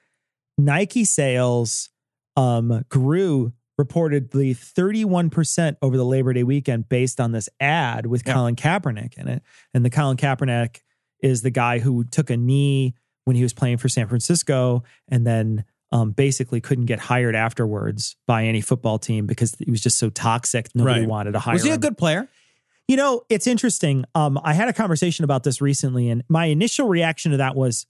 Nike sales grew reportedly 31% over the Labor Day weekend based on this ad with Colin Kaepernick in it. And the Colin Kaepernick is the guy who took a knee when he was playing for San Francisco and then basically couldn't get hired afterwards by any football team because he was just so toxic. Nobody wanted to hire him. Was he a good player? You know, it's interesting. I had a conversation about this recently, and my initial reaction to that was,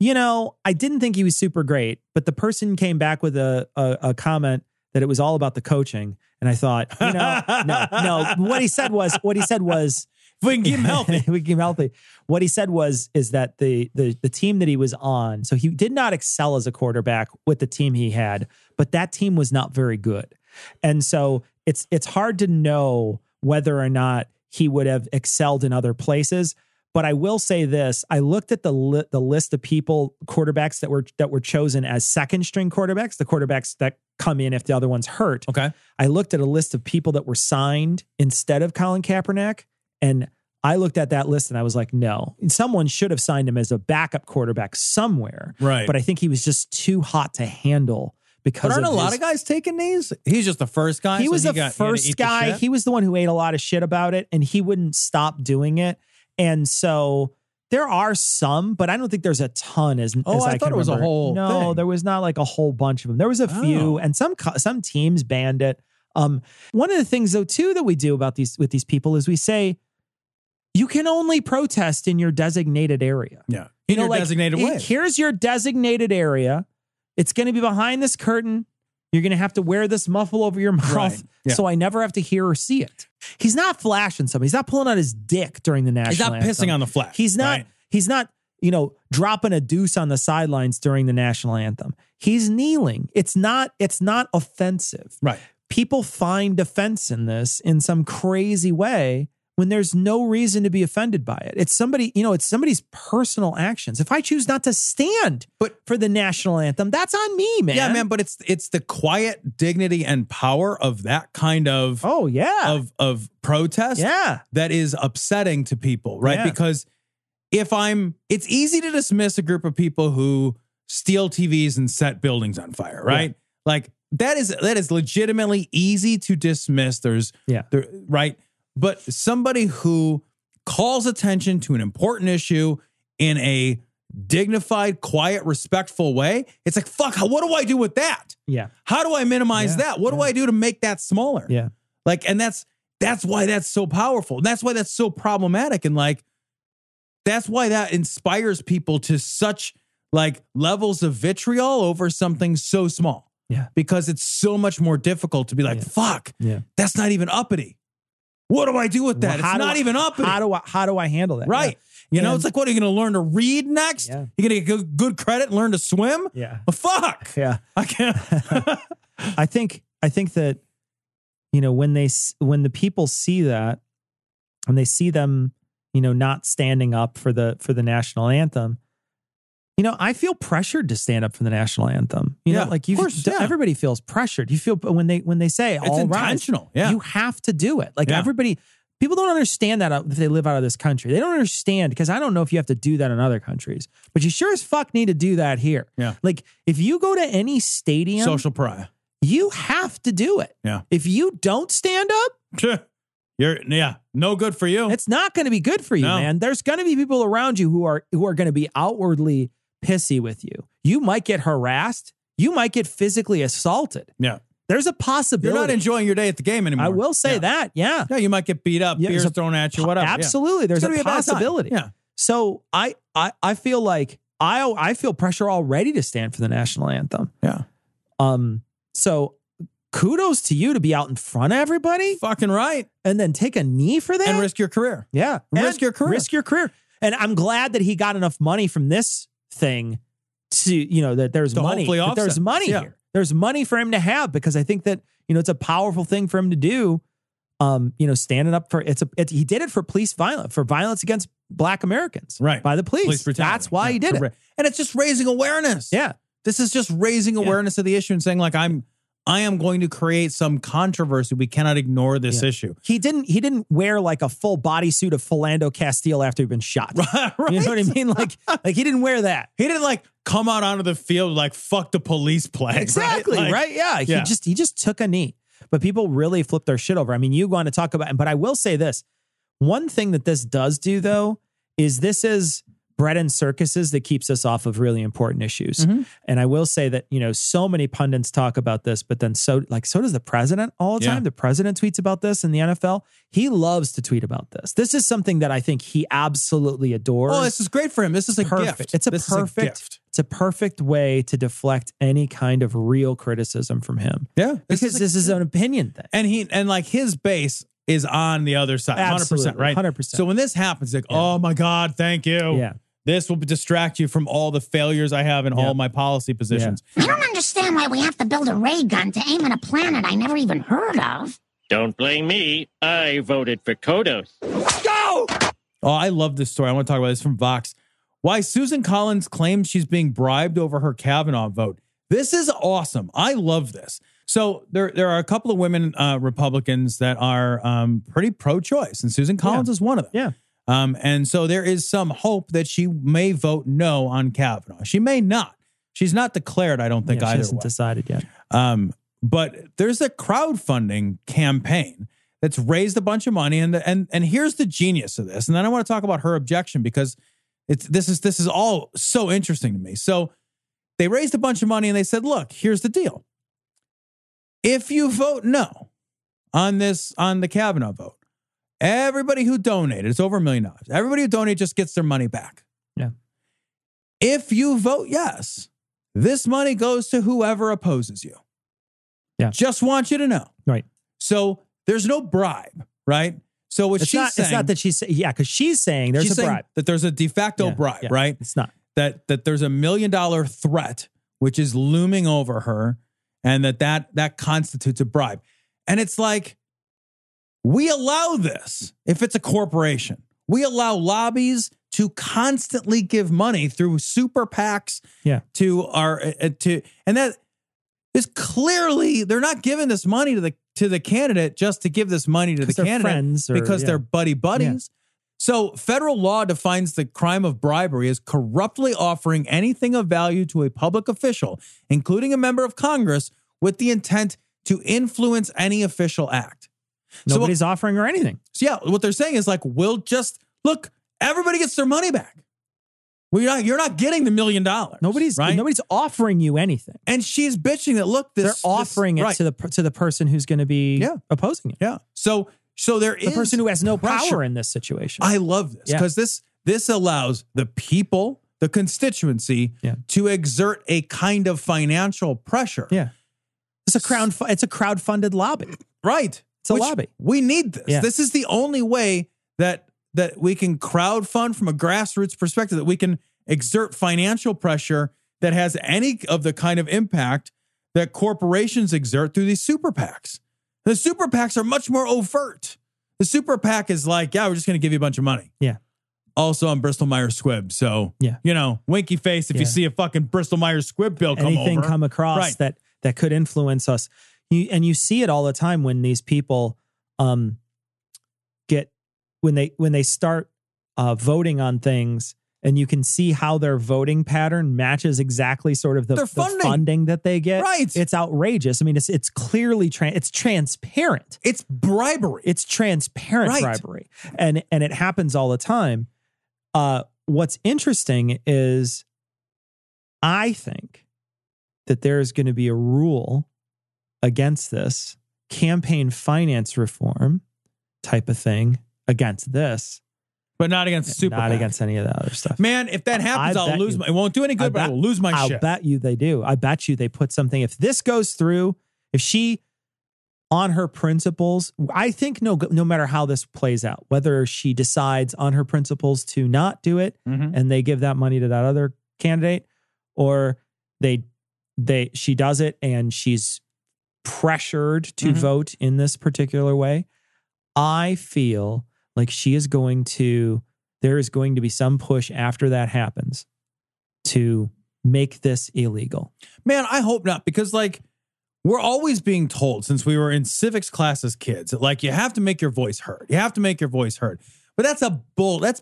you know, I didn't think he was super great, but the person came back with a comment that it was all about the coaching. And I thought, you know, no. What he said was, if we can keep him healthy. What he said was, is that the team that he was on, so he did not excel as a quarterback with the team he had, but that team was not very good. And so it's hard to know whether or not he would have excelled in other places. But I will say this: I looked at the list of people, quarterbacks that were chosen as second string quarterbacks, the quarterbacks that come in if the other one's hurt. Okay. I looked at a list of people that were signed instead of Colin Kaepernick, and I looked at that list and I was like, no, someone should have signed him as a backup quarterback somewhere. Right. But I think he was just too hot to handle. Because aren't a lot of guys taking these? He's just the first guy. He was the first guy. He was the one who ate a lot of shit about it, and he wouldn't stop doing it. And so there are some, but I don't think there's a ton. As I thought it was a whole. No, there was not like a whole bunch of them. There was a few, and some teams banned it. One of the things though too that we do about these with these people is we say you can only protest in your designated area. Yeah, in your designated way. Here's your designated area. It's going to be behind this curtain. You're going to have to wear this muffle over your mouth so I never have to hear or see it. He's not flashing something. He's not pulling out his dick during the national anthem. He's not pissing on the flag. He's not, you know, dropping a deuce on the sidelines during the national anthem. He's kneeling. It's not offensive. Right. People find offense in this in some crazy way when there's no reason to be offended by it. It's somebody's personal actions. If I choose not to stand for the national anthem, that's on me, man. Yeah, man, but it's the quiet dignity and power of that kind of of protest that is upsetting to people, right? Yeah. Because it's easy to dismiss a group of people who steal TVs and set buildings on fire, right? Yeah. Like that is legitimately easy to dismiss. Right? But somebody who calls attention to an important issue in a dignified, quiet, respectful way, it's like, fuck, what do I do with that? Yeah. How do I minimize that? What do I do to make that smaller? Yeah. Like, and that's why that's so powerful. That's why that's so problematic. And like, that's why that inspires people to such like levels of vitriol over something so small. Yeah. Because it's so much more difficult to be like, fuck, that's not even uppity. What do I do with that? Well, it's not even up. How do I handle that? Right. Yeah. You know, it's like, what are you going to learn to read next? Yeah. You're going to get good credit and learn to swim? Yeah. Well, fuck. Yeah. I can't. I think that, you know, when the people see that, when they see them, you know, not standing up for the national anthem, you know, I feel pressured to stand up for the national anthem. You know, like everybody feels pressured. You feel when they say it's all intentional. Right, you have to do it. Like people don't understand that if they live out of this country. They don't understand because I don't know if you have to do that in other countries, but you sure as fuck need to do that here. Yeah. Like if you go to any stadium, social pride, you have to do it. Yeah. If you don't stand up, sure. You're no good for you. It's not going to be good for you, man. There's going to be people around you who are going to be outwardly pissy with you. You might get harassed. You might get physically assaulted. Yeah. There's a possibility. You're not enjoying your day at the game anymore. I will say that. Yeah. Yeah. You might get beat up, beers thrown at you, whatever. Absolutely. Yeah. There's a possibility. Yeah. So I feel like I feel pressure already to stand for the national anthem. Yeah. So Kudos to you to be out in front of everybody. Fucking right. And then take a knee for that? And risk your career. Yeah. Risk your career. And I'm glad that he got enough money from this thing to, you know, that there's money. That there's money here. There's money for him to have, because I think that, you know, it's a powerful thing for him to do. You know, standing up for he did it for police violence, for violence against Black Americans, right? By the police. That's why he did it. And it's just raising awareness. Yeah. This is just raising awareness of the issue and saying, like, I am going to create some controversy. We cannot ignore this issue. He didn't wear like a full bodysuit of Philando Castile after he'd been shot. Right. You know what I mean? Like he didn't wear that. He didn't like come out onto the field like fuck the police play. Exactly. Right. Like, yeah. He just took a knee. But people really flip their shit over. I mean, you want to talk about, but I will say this. One thing that this does do though, is this is bread and circuses that keeps us off of really important issues. Mm-hmm. And I will say that, you know, so many pundits talk about this, but then so does the president all the time. The president tweets about this in the NFL. He loves to tweet about this. This is something that I think he absolutely adores. Oh, this is great for him. This is a gift. It's a perfect way to deflect any kind of real criticism from him. Yeah. Because this is an opinion thing. And his base is on the other side. 100%, right? 100%. So when this happens, like, oh my God, thank you. Yeah. This will distract you from all the failures I have in all my policy positions. I don't understand why we have to build a ray gun to aim at a planet I never even heard of. Don't blame me. I voted for Kodos. Go! Oh, I love this story. I want to talk about this from Vox. Why Susan Collins claims she's being bribed over her Kavanaugh vote. This is awesome. I love this. So there are a couple of women Republicans that are pretty pro-choice, and Susan Collins is one of them. Yeah. And so there is some hope that she may vote no on Kavanaugh. She may not. She's not declared, I don't think, either way. She hasn't decided yet. But there's a crowdfunding campaign that's raised a bunch of money, and here's the genius of this. And then I want to talk about her objection, because this is all so interesting to me. So they raised a bunch of money and they said, look, here's the deal. If you vote no on the Kavanaugh vote, everybody who donated, it's over $1 million. Everybody who donated just gets their money back. Yeah. If you vote yes, this money goes to whoever opposes you. Yeah. Just want you to know. Right. So there's no bribe, right? So what she's saying... It's not that she's saying... Yeah, because she's saying there's a bribe. That there's a de facto bribe, right? It's not. That there's a $1 million threat, which is looming over her, and that constitutes a bribe. And it's like... We allow this if it's a corporation. We allow lobbies to constantly give money through super PACs to our and that is clearly they're not giving this money to the candidate just to give this money to the candidate because they're buddy buddies. Yeah. So federal law defines the crime of bribery as corruptly offering anything of value to a public official, including a member of Congress, with the intent to influence any official act. Nobody's offering her anything. So what they're saying is like, we'll just look. Everybody gets their money back. You're not getting the $1 million. Nobody's offering you anything. And she's bitching that look. They're offering it to the person who's going to be opposing it. Yeah. So there is the person who has no power in this situation. I love this because this allows the people, the constituency, to exert a kind of financial pressure. Yeah. It's a crowdfunded lobby. Right. It's a lobby. We need this. Yeah. This is the only way that we can crowdfund from a grassroots perspective, that we can exert financial pressure that has any of the kind of impact that corporations exert through these super PACs. The super PACs are much more overt. The super PAC is like, we're just going to give you a bunch of money. Yeah. Also, I'm Bristol-Myers Squibb, so, you know, winky face if you see a fucking Bristol-Myers Squibb bill come over. Anything come across that could influence us. And you see it all the time when these people when they start voting on things, and you can see how their voting pattern matches exactly sort of the funding that they get. Right. It's outrageous. I mean, it's clearly it's transparent. It's bribery. It's transparent bribery, and it happens all the time. What's interesting is, I think that there is going to be a rule against this, campaign finance reform type of thing against this, but not against super, not PAC. Against any of the other stuff. Man, if that happens, I'll lose my. It won't do any good, but I will lose my shit. I bet you they do. I bet you they put something. If this goes through, if she on her principles, I think no matter how this plays out, whether she decides on her principles to not do it and they give that money to that other candidate, or she does it and she's pressured to vote in this particular way, I feel like there is going to be some push after that happens to make this illegal. Man, I hope not, because we're always being told since we were in civics class as kids that you have to make your voice heard. You have to make your voice heard. But that's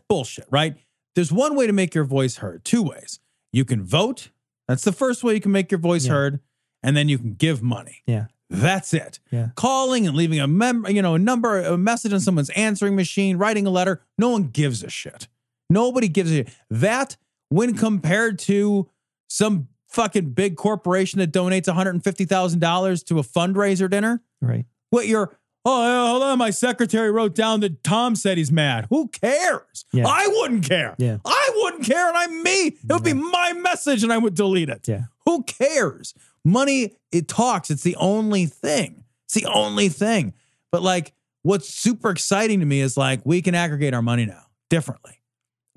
bullshit, right? There's one way to make your voice heard, two ways. You can vote. That's the first way you can make your voice heard. And then you can give money. Yeah. That's it. Yeah. Calling and leaving a message on someone's answering machine, writing a letter. No one gives a shit. Nobody gives a shit. That, when compared to some fucking big corporation that donates $150,000 to a fundraiser dinner. Right. Hold on, my secretary wrote down that Tom said he's mad. Who cares? Yeah. I wouldn't care. Yeah. I wouldn't care, and I'm me. It would be my message, and I would delete it. Yeah. Who cares? Money, it talks. It's the only thing. It's the only thing. But what's super exciting to me is we can aggregate our money now differently.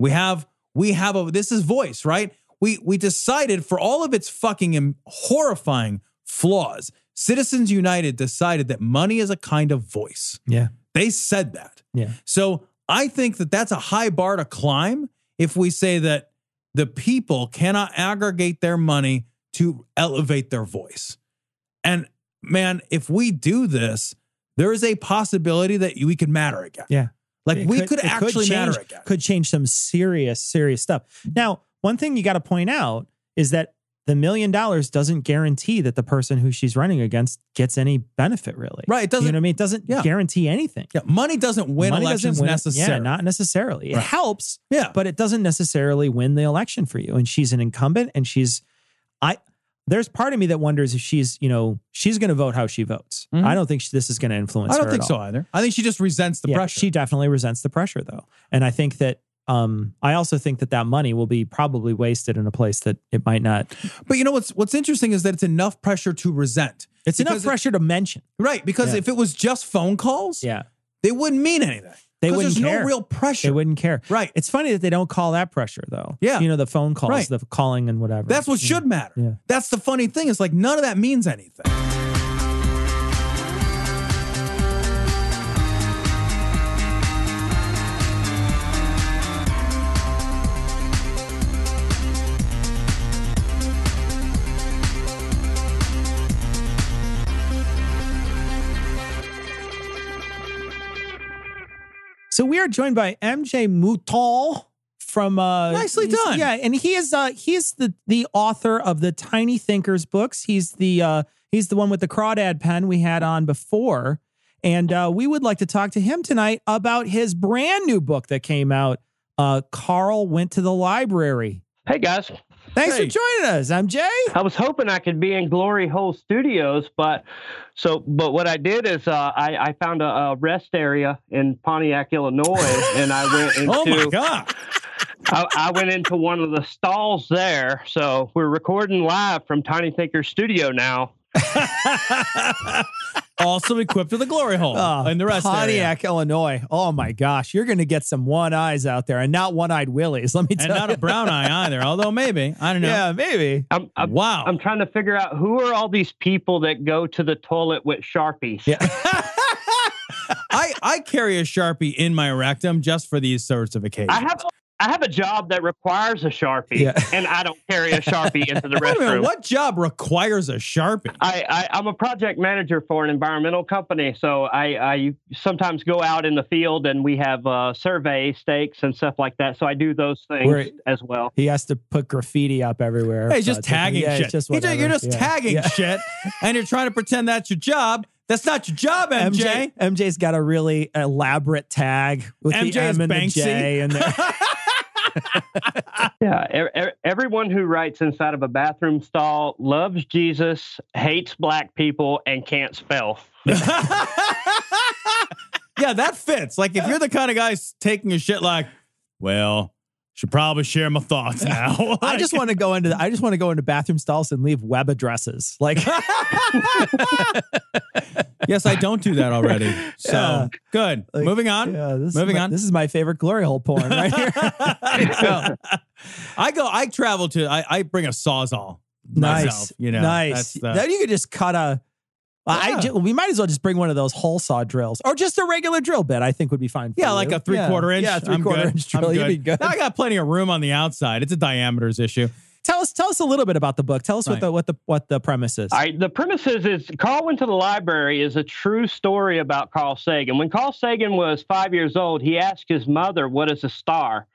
This is voice, right? We decided, for all of its fucking horrifying flaws, Citizens United decided that money is a kind of voice. Yeah. They said that. Yeah. So I think that that's a high bar to climb if we say that the people cannot aggregate their money to elevate their voice. And man, if we do this, there is a possibility that we could matter again. Yeah. Matter again. Could change some serious, serious stuff. Now, one thing you got to point out is that the $1 million doesn't guarantee that the person who she's running against gets any benefit, really. Right. It doesn't. You know what I mean? It doesn't guarantee anything. Yeah. Money doesn't win elections necessarily. Yeah, not necessarily. Right. It helps, but it doesn't necessarily win the election for you. And she's an incumbent, and there's part of me that wonders if she's going to vote how she votes. Mm-hmm. I don't think this is going to influence her. I don't think so either. I think she just resents the pressure. She definitely resents the pressure, though. And I think that I also think that money will be probably wasted in a place that it might not. But what's interesting is that it's enough pressure to resent. It's enough pressure to mention. Right, because if it was just phone calls, they wouldn't mean anything. They wouldn't care. There's no real pressure. They wouldn't care. Right. It's funny that they don't call that pressure, though. Yeah. The phone calls, the calling and whatever. That's what should matter. Yeah. That's the funny thing. It's none of that means anything. So we are joined by MJ Mouton from... nicely done. Yeah, and he is the author of the Tiny Thinkers books. He's the one with the crawdad pen we had on before. And we would like to talk to him tonight about his brand new book that came out, Carl Went to the Library. Hey, guys. Thanks for joining us, MJ. I was hoping I could be in Glory Hole Studios, but what I did is I found a rest area in Pontiac, Illinois, and I went into... Oh, my God. I went into one of the stalls there, so we're recording live from Tiny Thinkers Studio now. Also equipped with a glory hole in the rest Pontiac, area. Illinois. Oh my gosh, you're going to get some one eyes out there, and not one-eyed willies. Let me tell you, and not a brown eye either. Although maybe, I don't know. Yeah, maybe. I'm trying to figure out who are all these people that go to the toilet with Sharpies. Yeah. I carry a Sharpie in my rectum just for these sorts of occasions. I have a job that requires a Sharpie, and I don't carry a Sharpie into the restroom. What job requires a Sharpie? I'm a project manager for an environmental company, so I sometimes go out in the field, and we have survey stakes and stuff like that, so I do those things as well. He has to put graffiti up everywhere. Hey, he's just tagging shit. You're just tagging shit, and you're trying to pretend that's your job. That's not your job, MJ. MJ's got a really elaborate tag with MJ's the M and Banksy. The J in there. Yeah, everyone who writes inside of a bathroom stall loves Jesus, hates black people, and can't spell. Yeah, that fits. If you're the kind of guy taking a shit, Should probably share my thoughts now. Like, I just want to go into bathroom stalls and leave web addresses. Like, yes, I don't do that already. So good. Like, moving on. Yeah, Moving on. This is my favorite glory hole porn right here. So, I bring a Sawzall. Nice. Myself, you know, nice. Then you could just cut a. Yeah. We might as well just bring one of those hole saw drills or just a regular drill bit. I think would be fine. For you. Like a 3/4 inch. Yeah, 3/4 inch drill. You'd be good. Now I got plenty of room on the outside. It's a diameters issue. Tell us a little bit about the book. Tell us what the premise is. The premise is Carl Went to the Library is a true story about Carl Sagan. When Carl Sagan was 5 years old, he asked his mother, "What is a star?"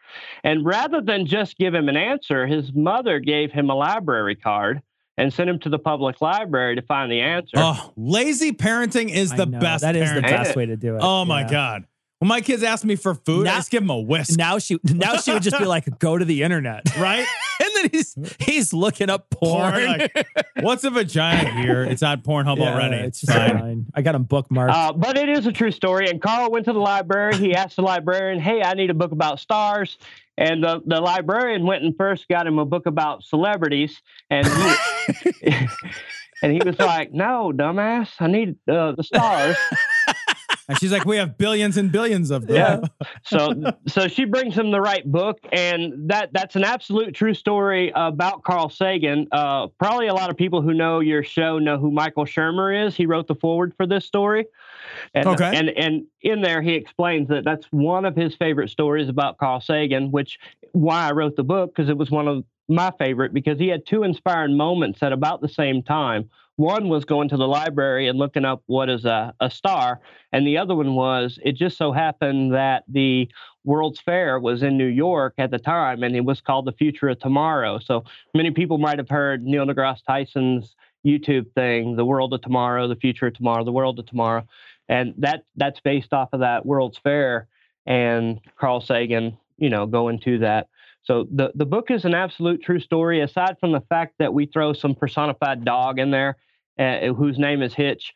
And rather than just give him an answer, his mother gave him a library card and sent him to the public library to find the answer. Oh, lazy parenting is the best. That is the best way to do it. Oh my God. When my kids ask me for food, I just give them a whisk. Now she would just be like, go to the internet. Right? And then he's looking up porn. Like, what's a vagina here? It's on Pornhub already. It's just fine. I got them bookmarked. But it is a true story. And Carl went to the library. He asked the librarian, hey, I need a book about stars. And the librarian went and first got him a book about celebrities. And he was like, no, dumbass, I need the stars. And she's like, we have billions and billions of them. Yeah. So she brings him the right book. And that's an absolute true story about Carl Sagan. Probably a lot of people who know your show know who Michael Shermer is. He wrote the foreword for this story. And, okay. And in there, he explains that that's one of his favorite stories about Carl Sagan, which why I wrote the book, because it was one of my favorite, because he had two inspiring moments at about the same time. One was going to the library and looking up what is a star. And the other one was, it just so happened that the World's Fair was in New York at the time, and it was called The Future of Tomorrow. So many people might have heard Neil deGrasse Tyson's YouTube thing, The World of Tomorrow, The Future of Tomorrow, The World of Tomorrow. And that's based off of that World's Fair and Carl Sagan, going to that. So the book is an absolute true story, aside from the fact that we throw some personified dog in there, whose name is Hitch,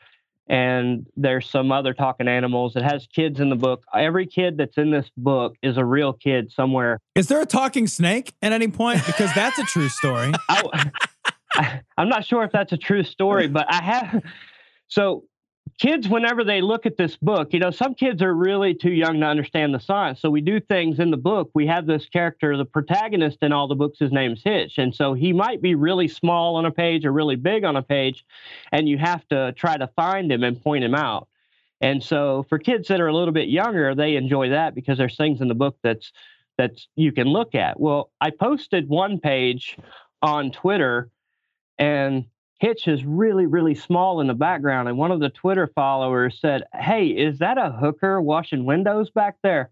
and there's some other talking animals. It has kids in the book. Every kid that's in this book is a real kid somewhere. Is there a talking snake at any point? Because that's a true story. I'm not sure if that's a true story, but I have. So kids, whenever they look at this book, some kids are really too young to understand the science. So we do things in the book. We have this character, the protagonist in all the books, his name's Hitch. And so he might be really small on a page or really big on a page, and you have to try to find him and point him out. And so for kids that are a little bit younger, they enjoy that because there's things in the book that's you can look at. Well, I posted one page on Twitter, and Hitch is really, really small in the background. And one of the Twitter followers said, hey, is that a hooker washing windows back there?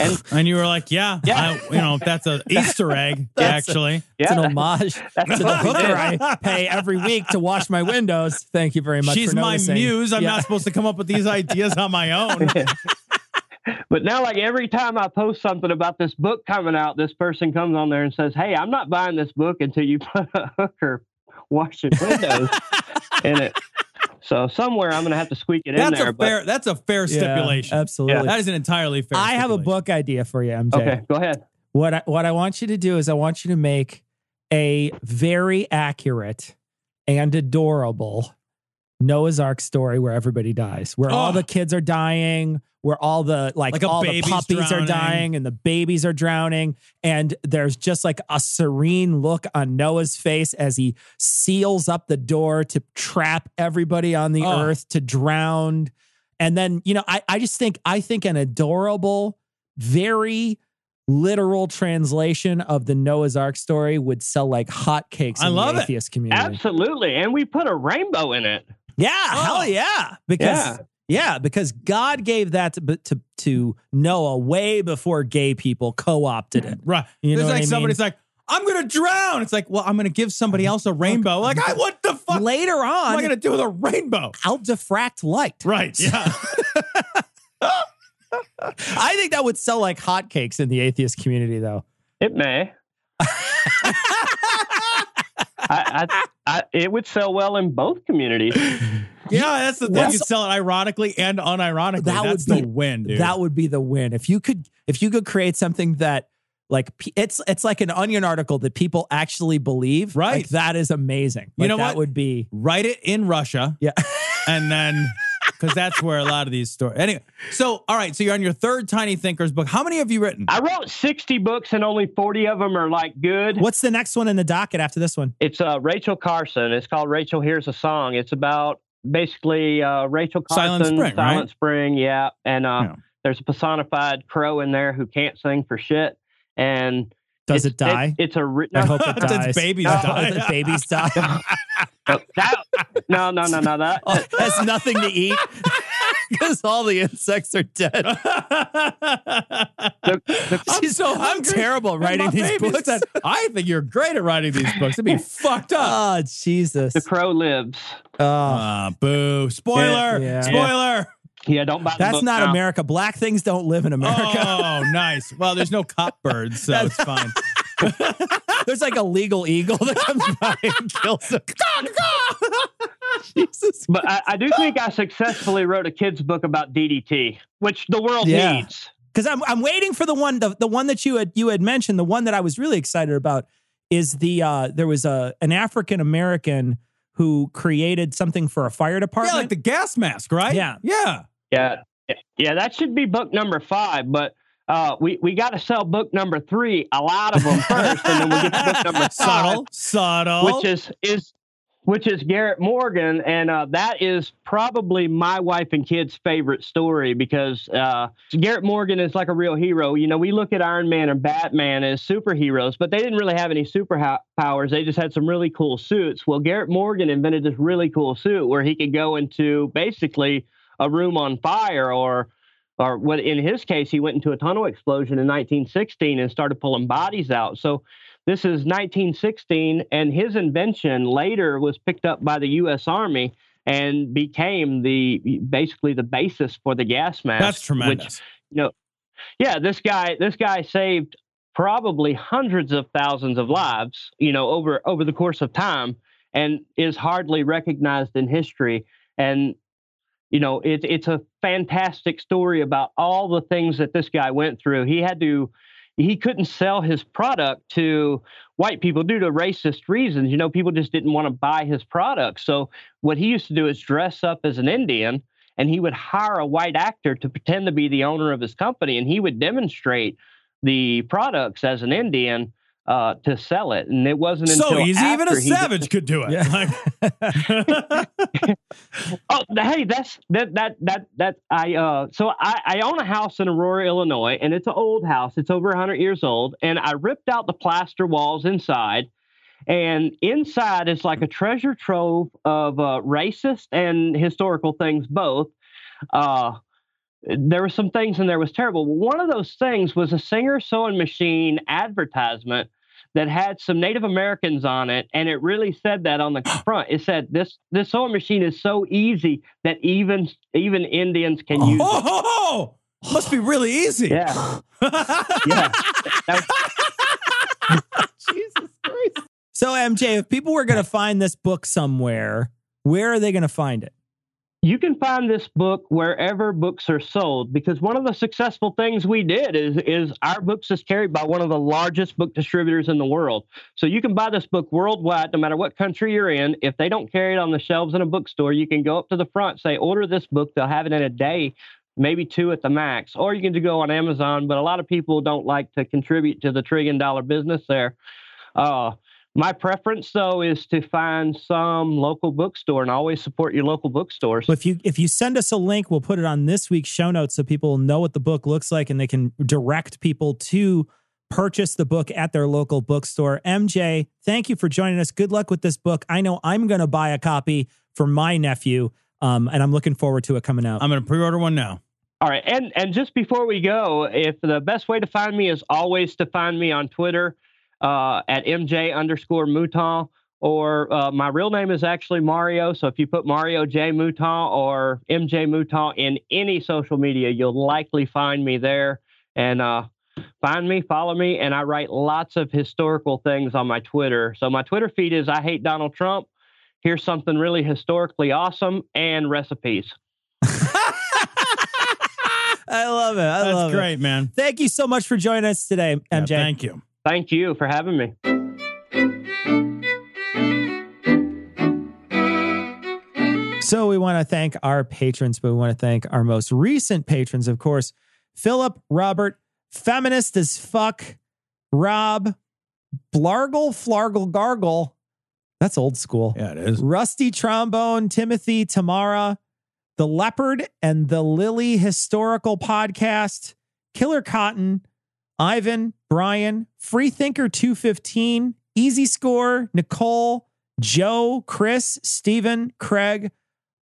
And, and you were like, yeah. That's an Easter egg, actually. It's an homage to the hooker I pay every week to wash my windows. Thank you very much for noticing. She's my muse. I'm not supposed to come up with these ideas on my own. But now, like, every time I post something about this book coming out, this person comes on there and says, hey, I'm not buying this book until you put a hooker washing windows in it. So somewhere I'm going to have to squeak it in there. That's a fair stipulation. Absolutely. Yeah. That is an entirely fair stipulation. I have a book idea for you, MJ. Okay, go ahead. What I want you to do is I want you to make a very accurate and adorable Noah's Ark story where everybody dies, where all the kids are dying, where all the all the puppies are dying and the babies are drowning, and there's just like a serene look on Noah's face as he seals up the door to trap everybody on the earth to drown. And then, I think an adorable, very literal translation of the Noah's Ark story would sell like hotcakes in the atheist community. Absolutely. And we put a rainbow in it. Yeah, hell yeah. Because God gave that to Noah way before gay people co-opted it. Right. Somebody's like, I'm going to drown. It's like, well, I'm going to give somebody else a rainbow. Like, what the fuck? Later on. What am I going to do with a rainbow? I'll diffract light. Right. Yeah. I think that would sell like hotcakes in the atheist community, though. It may. It would sell well in both communities. Yeah, that's the thing. You could sell it ironically and unironically. That's the win, dude. That would be the win. If you could create something that Like it's like an Onion article that people actually believe. Right. Like, that is amazing. Like, you know that what would be? Write it in Russia. Yeah. And then, because that's where a lot of these stories. Anyway, so, all right. So you're on your third Tiny Thinkers book. How many have you written? I wrote 60 books and only 40 of them are like good. What's the next one in the docket after this one? It's Rachel Carson. It's called Rachel Hears a Song. It's about basically Rachel Carson. Silent Spring, yeah. And there's a personified crow in there who can't sing for shit. And does it die? I hope it dies. Its babies die. The babies die. No. That has nothing to eat because all the insects are dead. I'm terrible writing these books. I think you're great at writing these books. It'd be fucked up. Oh, Jesus. The crow lives. Oh, boo. Spoiler. Yeah. Spoiler. Yeah, don't buy the book. That's not now. America. Black things don't live in America. Oh, nice. Well, there's no cop birds, so it's fine. There's like a legal eagle that comes by and kills him. Jesus. But I do think I successfully wrote a kid's book about DDT, which the world needs. Because I'm waiting for the one that you had mentioned. The one that I was really excited about is there was an African American who created something for a fire department. Yeah, like the gas mask, right? Yeah, that should be book number 5, but we got to sell book number 3, a lot of them first, and then we'll get to book number 5. Subtle. Which is Garrett Morgan, and that is probably my wife and kids' favorite story because Garrett Morgan is like a real hero. You know, we look at Iron Man and Batman as superheroes, but they didn't really have any superpowers. They just had some really cool suits. Well, Garrett Morgan invented this really cool suit where he could go into basically a room on fire or what in his case, he went into a tunnel explosion in 1916 and started pulling bodies out. So this is 1916, and his invention later was picked up by the U.S. Army and became basically the basis for the gas mask. That's tremendous. Which, this guy saved probably hundreds of thousands of lives, over the course of time, and is hardly recognized in history. And it's a fantastic story about all the things that this guy went through. He couldn't sell his product to white people due to racist reasons. People just didn't want to buy his product. So what he used to do is dress up as an Indian, and he would hire a white actor to pretend to be the owner of his company, and he would demonstrate the products as an Indian to sell it. And it wasn't until so easy. Even a savage could do it. Yeah. Oh, hey, that's I own a house in Aurora, Illinois, and it's an old house. It's over 100 years old. And I ripped out the plaster walls inside, and inside is like a treasure trove of racist and historical things. Both, there were some things in there was terrible. One of those things was a Singer sewing machine advertisement that had some Native Americans on it, and it really said that on the front. It said, this sewing machine is so easy that even Indians can use it. Oh, must be really easy. Yeah. Yeah. Jesus Christ. So, MJ, if people were going to find this book somewhere, where are they going to find it? You can find this book wherever books are sold, because one of the successful things we did is our books is carried by one of the largest book distributors in the world. So you can buy this book worldwide, no matter what country you're in. If they don't carry it on the shelves in a bookstore, you can go up to the front, say, order this book. They'll have it in a day, maybe two at the max, or you can go on Amazon. But a lot of people don't like to contribute to the $1 trillion business there. My preference, though, is to find some local bookstore and always support your local bookstores. If you send us a link, we'll put it on this week's show notes so people know what the book looks like and they can direct people to purchase the book at their local bookstore. MJ, thank you for joining us. Good luck with this book. I know I'm going to buy a copy for my nephew, and I'm looking forward to it coming out. I'm going to pre-order one now. All right. And just before we go, if the best way to find me is always to find me on Twitter, at MJ_Mouton, or my real name is actually Mario. So if you put Mario J Mouton or MJ Mouton in any social media, you'll likely find me there. And find me, follow me, and I write lots of historical things on my Twitter. So my Twitter feed is I hate Donald Trump. Here's something really historically awesome and recipes. I love it. That's great, man. Thank you so much for joining us today, MJ. Yeah, thank you. Thank you for having me. So we want to thank our patrons, but we want to thank our most recent patrons, of course. Philip, Robert, Feminist as Fuck, Rob, Blargle, Flargle, Gargle. That's old school. Yeah, it is. Rusty Trombone, Timothy, Tamara, The Leopard and the Lily Historical Podcast, Killer Cotton, Ivan, Brian, Freethinker 215, Easy Score, Nicole, Joe, Chris, Stephen, Craig,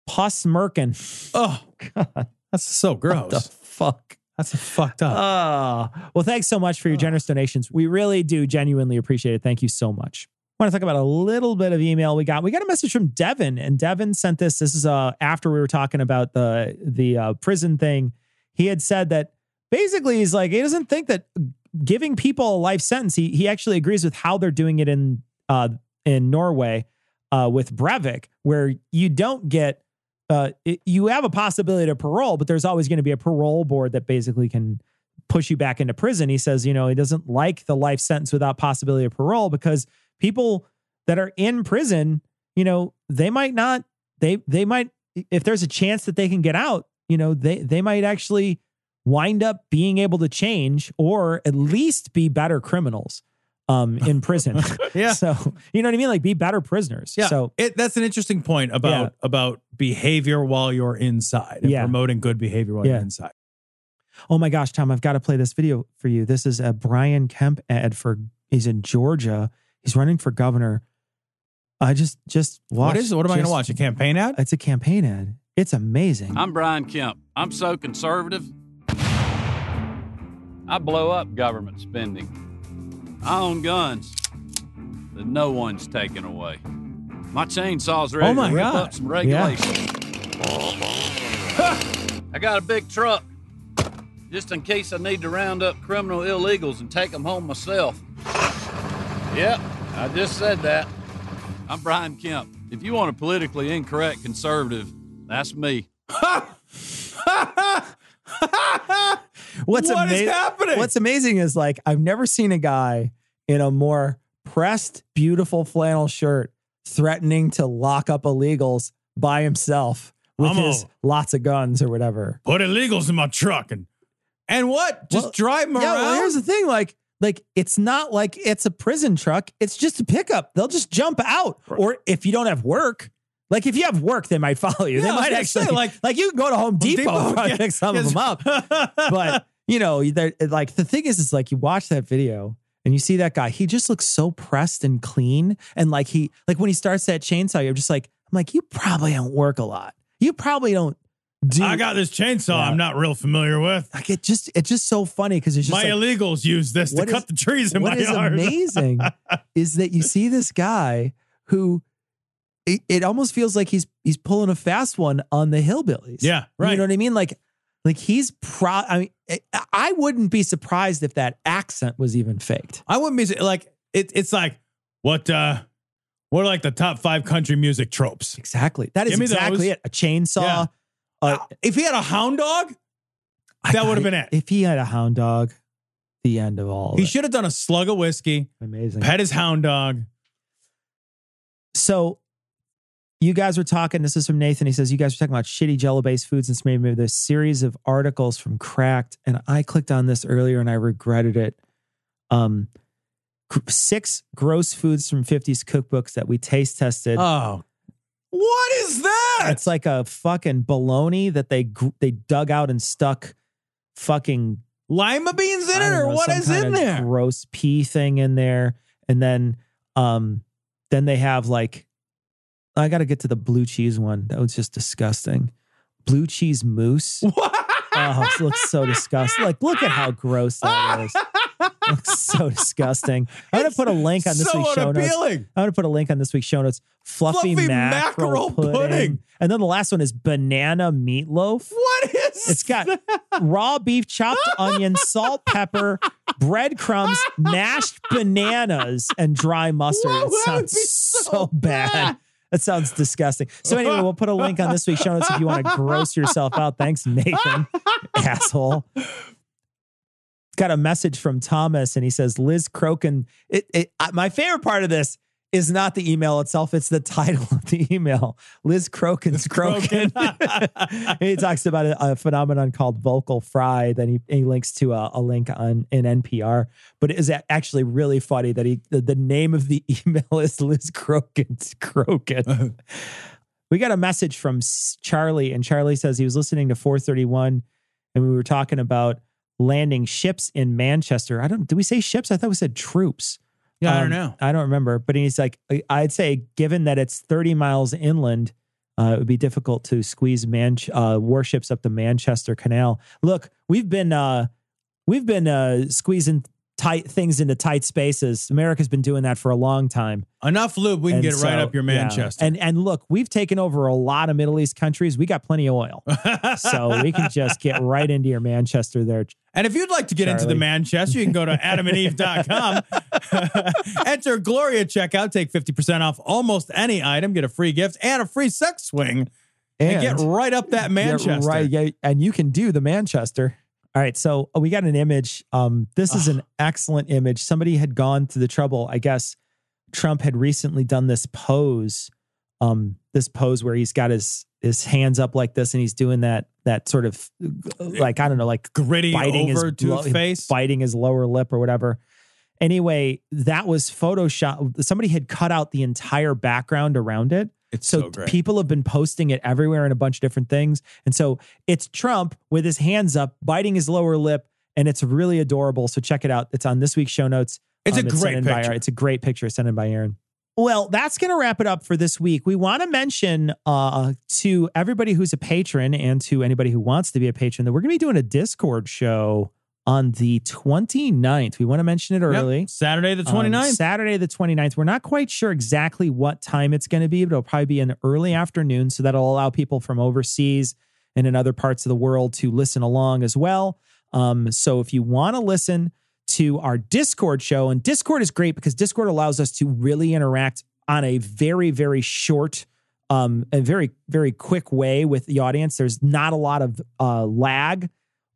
Pusmerkin. Oh, God. That's so gross. What the fuck? That's fucked up. Well, thanks so much for your generous donations. We really do genuinely appreciate it. Thank you so much. I want to talk about a little bit of email we got. We got a message from Devin, and Devin sent this. This is after we were talking about the prison thing. He had said that basically he's like, he doesn't think that giving people a life sentence, he actually agrees with how they're doing it in Norway with Breivik, where you don't get, you have a possibility to parole, but there's always going to be a parole board that basically can push you back into prison. He says, he doesn't like the life sentence without possibility of parole because people that are in prison, they might, if there's a chance that they can get out, they might actually wind up being able to change or at least be better criminals in prison. Yeah. So, you know what I mean? Like be better prisoners. Yeah. So that's an interesting point about behavior while you're inside and promoting good behavior while you're inside. Oh my gosh, Tom, I've got to play this video for you. This is a Brian Kemp ad he's in Georgia. He's running for governor. I just watched. What am I going to watch? A campaign ad? It's a campaign ad. It's amazing. I'm Brian Kemp. I'm so conservative. I blow up government spending. I own guns that no one's taken away. My chainsaw's ready to rip up some regulations. Yeah. I got a big truck just in case I need to round up criminal illegals and take them home myself. Yep, I just said that. I'm Brian Kemp. If you want a politically incorrect conservative, that's me. What is happening? What's amazing is like, I've never seen a guy in a more pressed, beautiful flannel shirt threatening to lock up illegals by himself with his lots of guns or whatever. Put illegals in my truck and what? Just drive them around? Well, here's the thing, like, it's not like it's a prison truck. It's just a pickup. They'll just jump out. Right. Or if you don't have work, like if you have work, they might follow you. Yeah, they might actually like you can go to Home Depot and pick some of them up. But like the thing is like you watch that video and you see that guy, he just looks so pressed and clean. And like when he starts that chainsaw, you're just like, I'm like, you probably don't work a lot. You probably don't. Dude, I got this chainsaw I'm not real familiar with. Like it's just so funny because it's just my illegals use this to cut the trees in my yard. What is amazing is that you see this guy who it almost feels like he's pulling a fast one on the hillbillies. Yeah, right. You know what I mean? Like he's proud. I mean, I wouldn't be surprised if that accent was even faked. I wouldn't be like it's like what are like the top 5 country music tropes? Exactly. That is exactly it. A chainsaw. Yeah. If he had a hound dog, that would have been it. If he had a hound dog, the end of all. He should have done a slug of whiskey. Amazing. Pet his hound dog. So you guys were talking, this is from Nathan. He says, you guys were talking about shitty jello-based foods and maybe this series of articles from Cracked. And I clicked on this earlier and I regretted it. 6 gross foods from 50s cookbooks that we taste tested. Oh, what is that? It's like a fucking bologna that they dug out and stuck fucking lima beans in it, or what is in there? Gross pea thing in there, and then they have like I got to get to the blue cheese one. That was just disgusting. Blue cheese mousse. Oh, it looks so disgusting. Like, look at how gross that is. It looks so disgusting. I'm going to put a link on this week's show notes. Fluffy mackerel pudding. And then the last one is banana meatloaf. What is It's got that? Raw beef, chopped onion, salt, pepper, breadcrumbs, mashed bananas, and dry mustard. Whoa, that sounds so bad. That sounds disgusting. So anyway, we'll put a link on this week's show notes if you want to gross yourself out. Thanks, Nathan. asshole. Got a message from Thomas, and he says, Liz Crokin. My favorite part of this is not the email itself. It's the title of the email. Liz Crokin's Crokin. He talks about a phenomenon called vocal fry. Then he links to a link in NPR. But it is actually really funny that the name of the email is Liz Crokin's Crokin. We got a message from Charlie, and Charlie says he was listening to 431, and we were talking about landing ships in Manchester. Did we say ships? I thought we said troops. Yeah, I don't know. I don't remember. But he's like, I'd say given that it's 30 miles inland, it would be difficult to squeeze warships up the Manchester Canal. Look, we've been squeezing tight things into tight spaces. America's been doing that for a long time. Enough lube, we can get right up your Manchester. Yeah. And look, we've taken over a lot of Middle East countries. We got plenty of oil. So we can just get right into your Manchester there. And if you'd like to get into the Manchester, you can go to adamandeve.com. Enter Gloria checkout. Take 50% off almost any item. Get a free gift and a free sex swing. And get right up that Manchester. Right, and you can do the Manchester. All right, so we got an image. This is an excellent image. Somebody had gone through the trouble. I guess Trump had recently done this pose where he's got his hands up like this, and he's doing that sort of, like, I don't know, like gritty over to his face, biting his lower lip or whatever. Anyway, that was Photoshop. Somebody had cut out the entire background around it. It's so great. People have been posting it everywhere in a bunch of different things. And so it's Trump with his hands up, biting his lower lip, and it's really adorable. So check it out. It's on this week's show notes. It's a great picture sent in by Aaron. Well, that's going to wrap it up for this week. We want to mention to everybody who's a patron and to anybody who wants to be a patron that we're going to be doing a Discord show on the 29th. We want to mention it early. Yep. Saturday the 29th. Saturday the 29th. We're not quite sure exactly what time it's going to be, but it'll probably be in the early afternoon. So that'll allow people from overseas and in other parts of the world to listen along as well. So if you want to listen to our Discord show, and Discord is great because Discord allows us to really interact on a very, very short and very, very quick way with the audience. There's not a lot of lag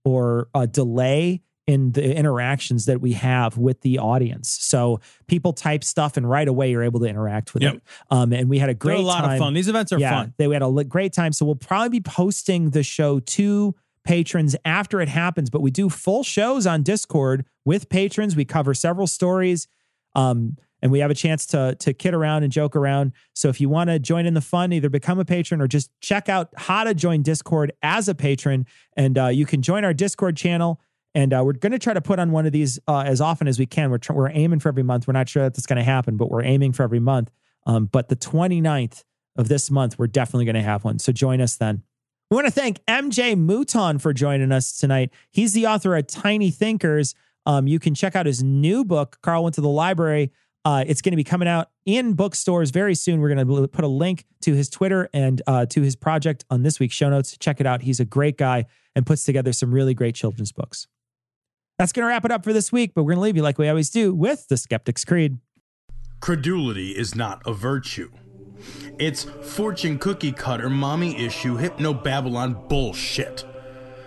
or a delay in the interactions that we have with the audience. So people type stuff and right away you're able to interact with it. And we had a great time. Of fun. These events are fun. We had a great time. So we'll probably be posting the show to patrons after it happens, but we do full shows on Discord with patrons. We cover several stories, and we have a chance to kid around and joke around. So if you want to join in the fun, either become a patron or just check out how to join Discord as a patron. And you can join our Discord channel. And we're going to try to put on one of these as often as we can. We're aiming for every month. We're not sure that that's going to happen, but we're aiming for every month. But the 29th of this month, we're definitely going to have one. So join us then. We want to thank MJ Mouton for joining us tonight. He's the author of Tiny Thinkers. You can check out his new book, Carl Went to the Library. It's going to be coming out in bookstores very soon. We're going to put a link to his Twitter and to his project on this week's show notes. Check it out. He's a great guy and puts together some really great children's books. That's going to wrap it up for this week, but we're going to leave you like we always do with the Skeptic's Creed. Credulity is not a virtue. It's fortune cookie cutter, mommy issue, hypno-Babylon bullshit.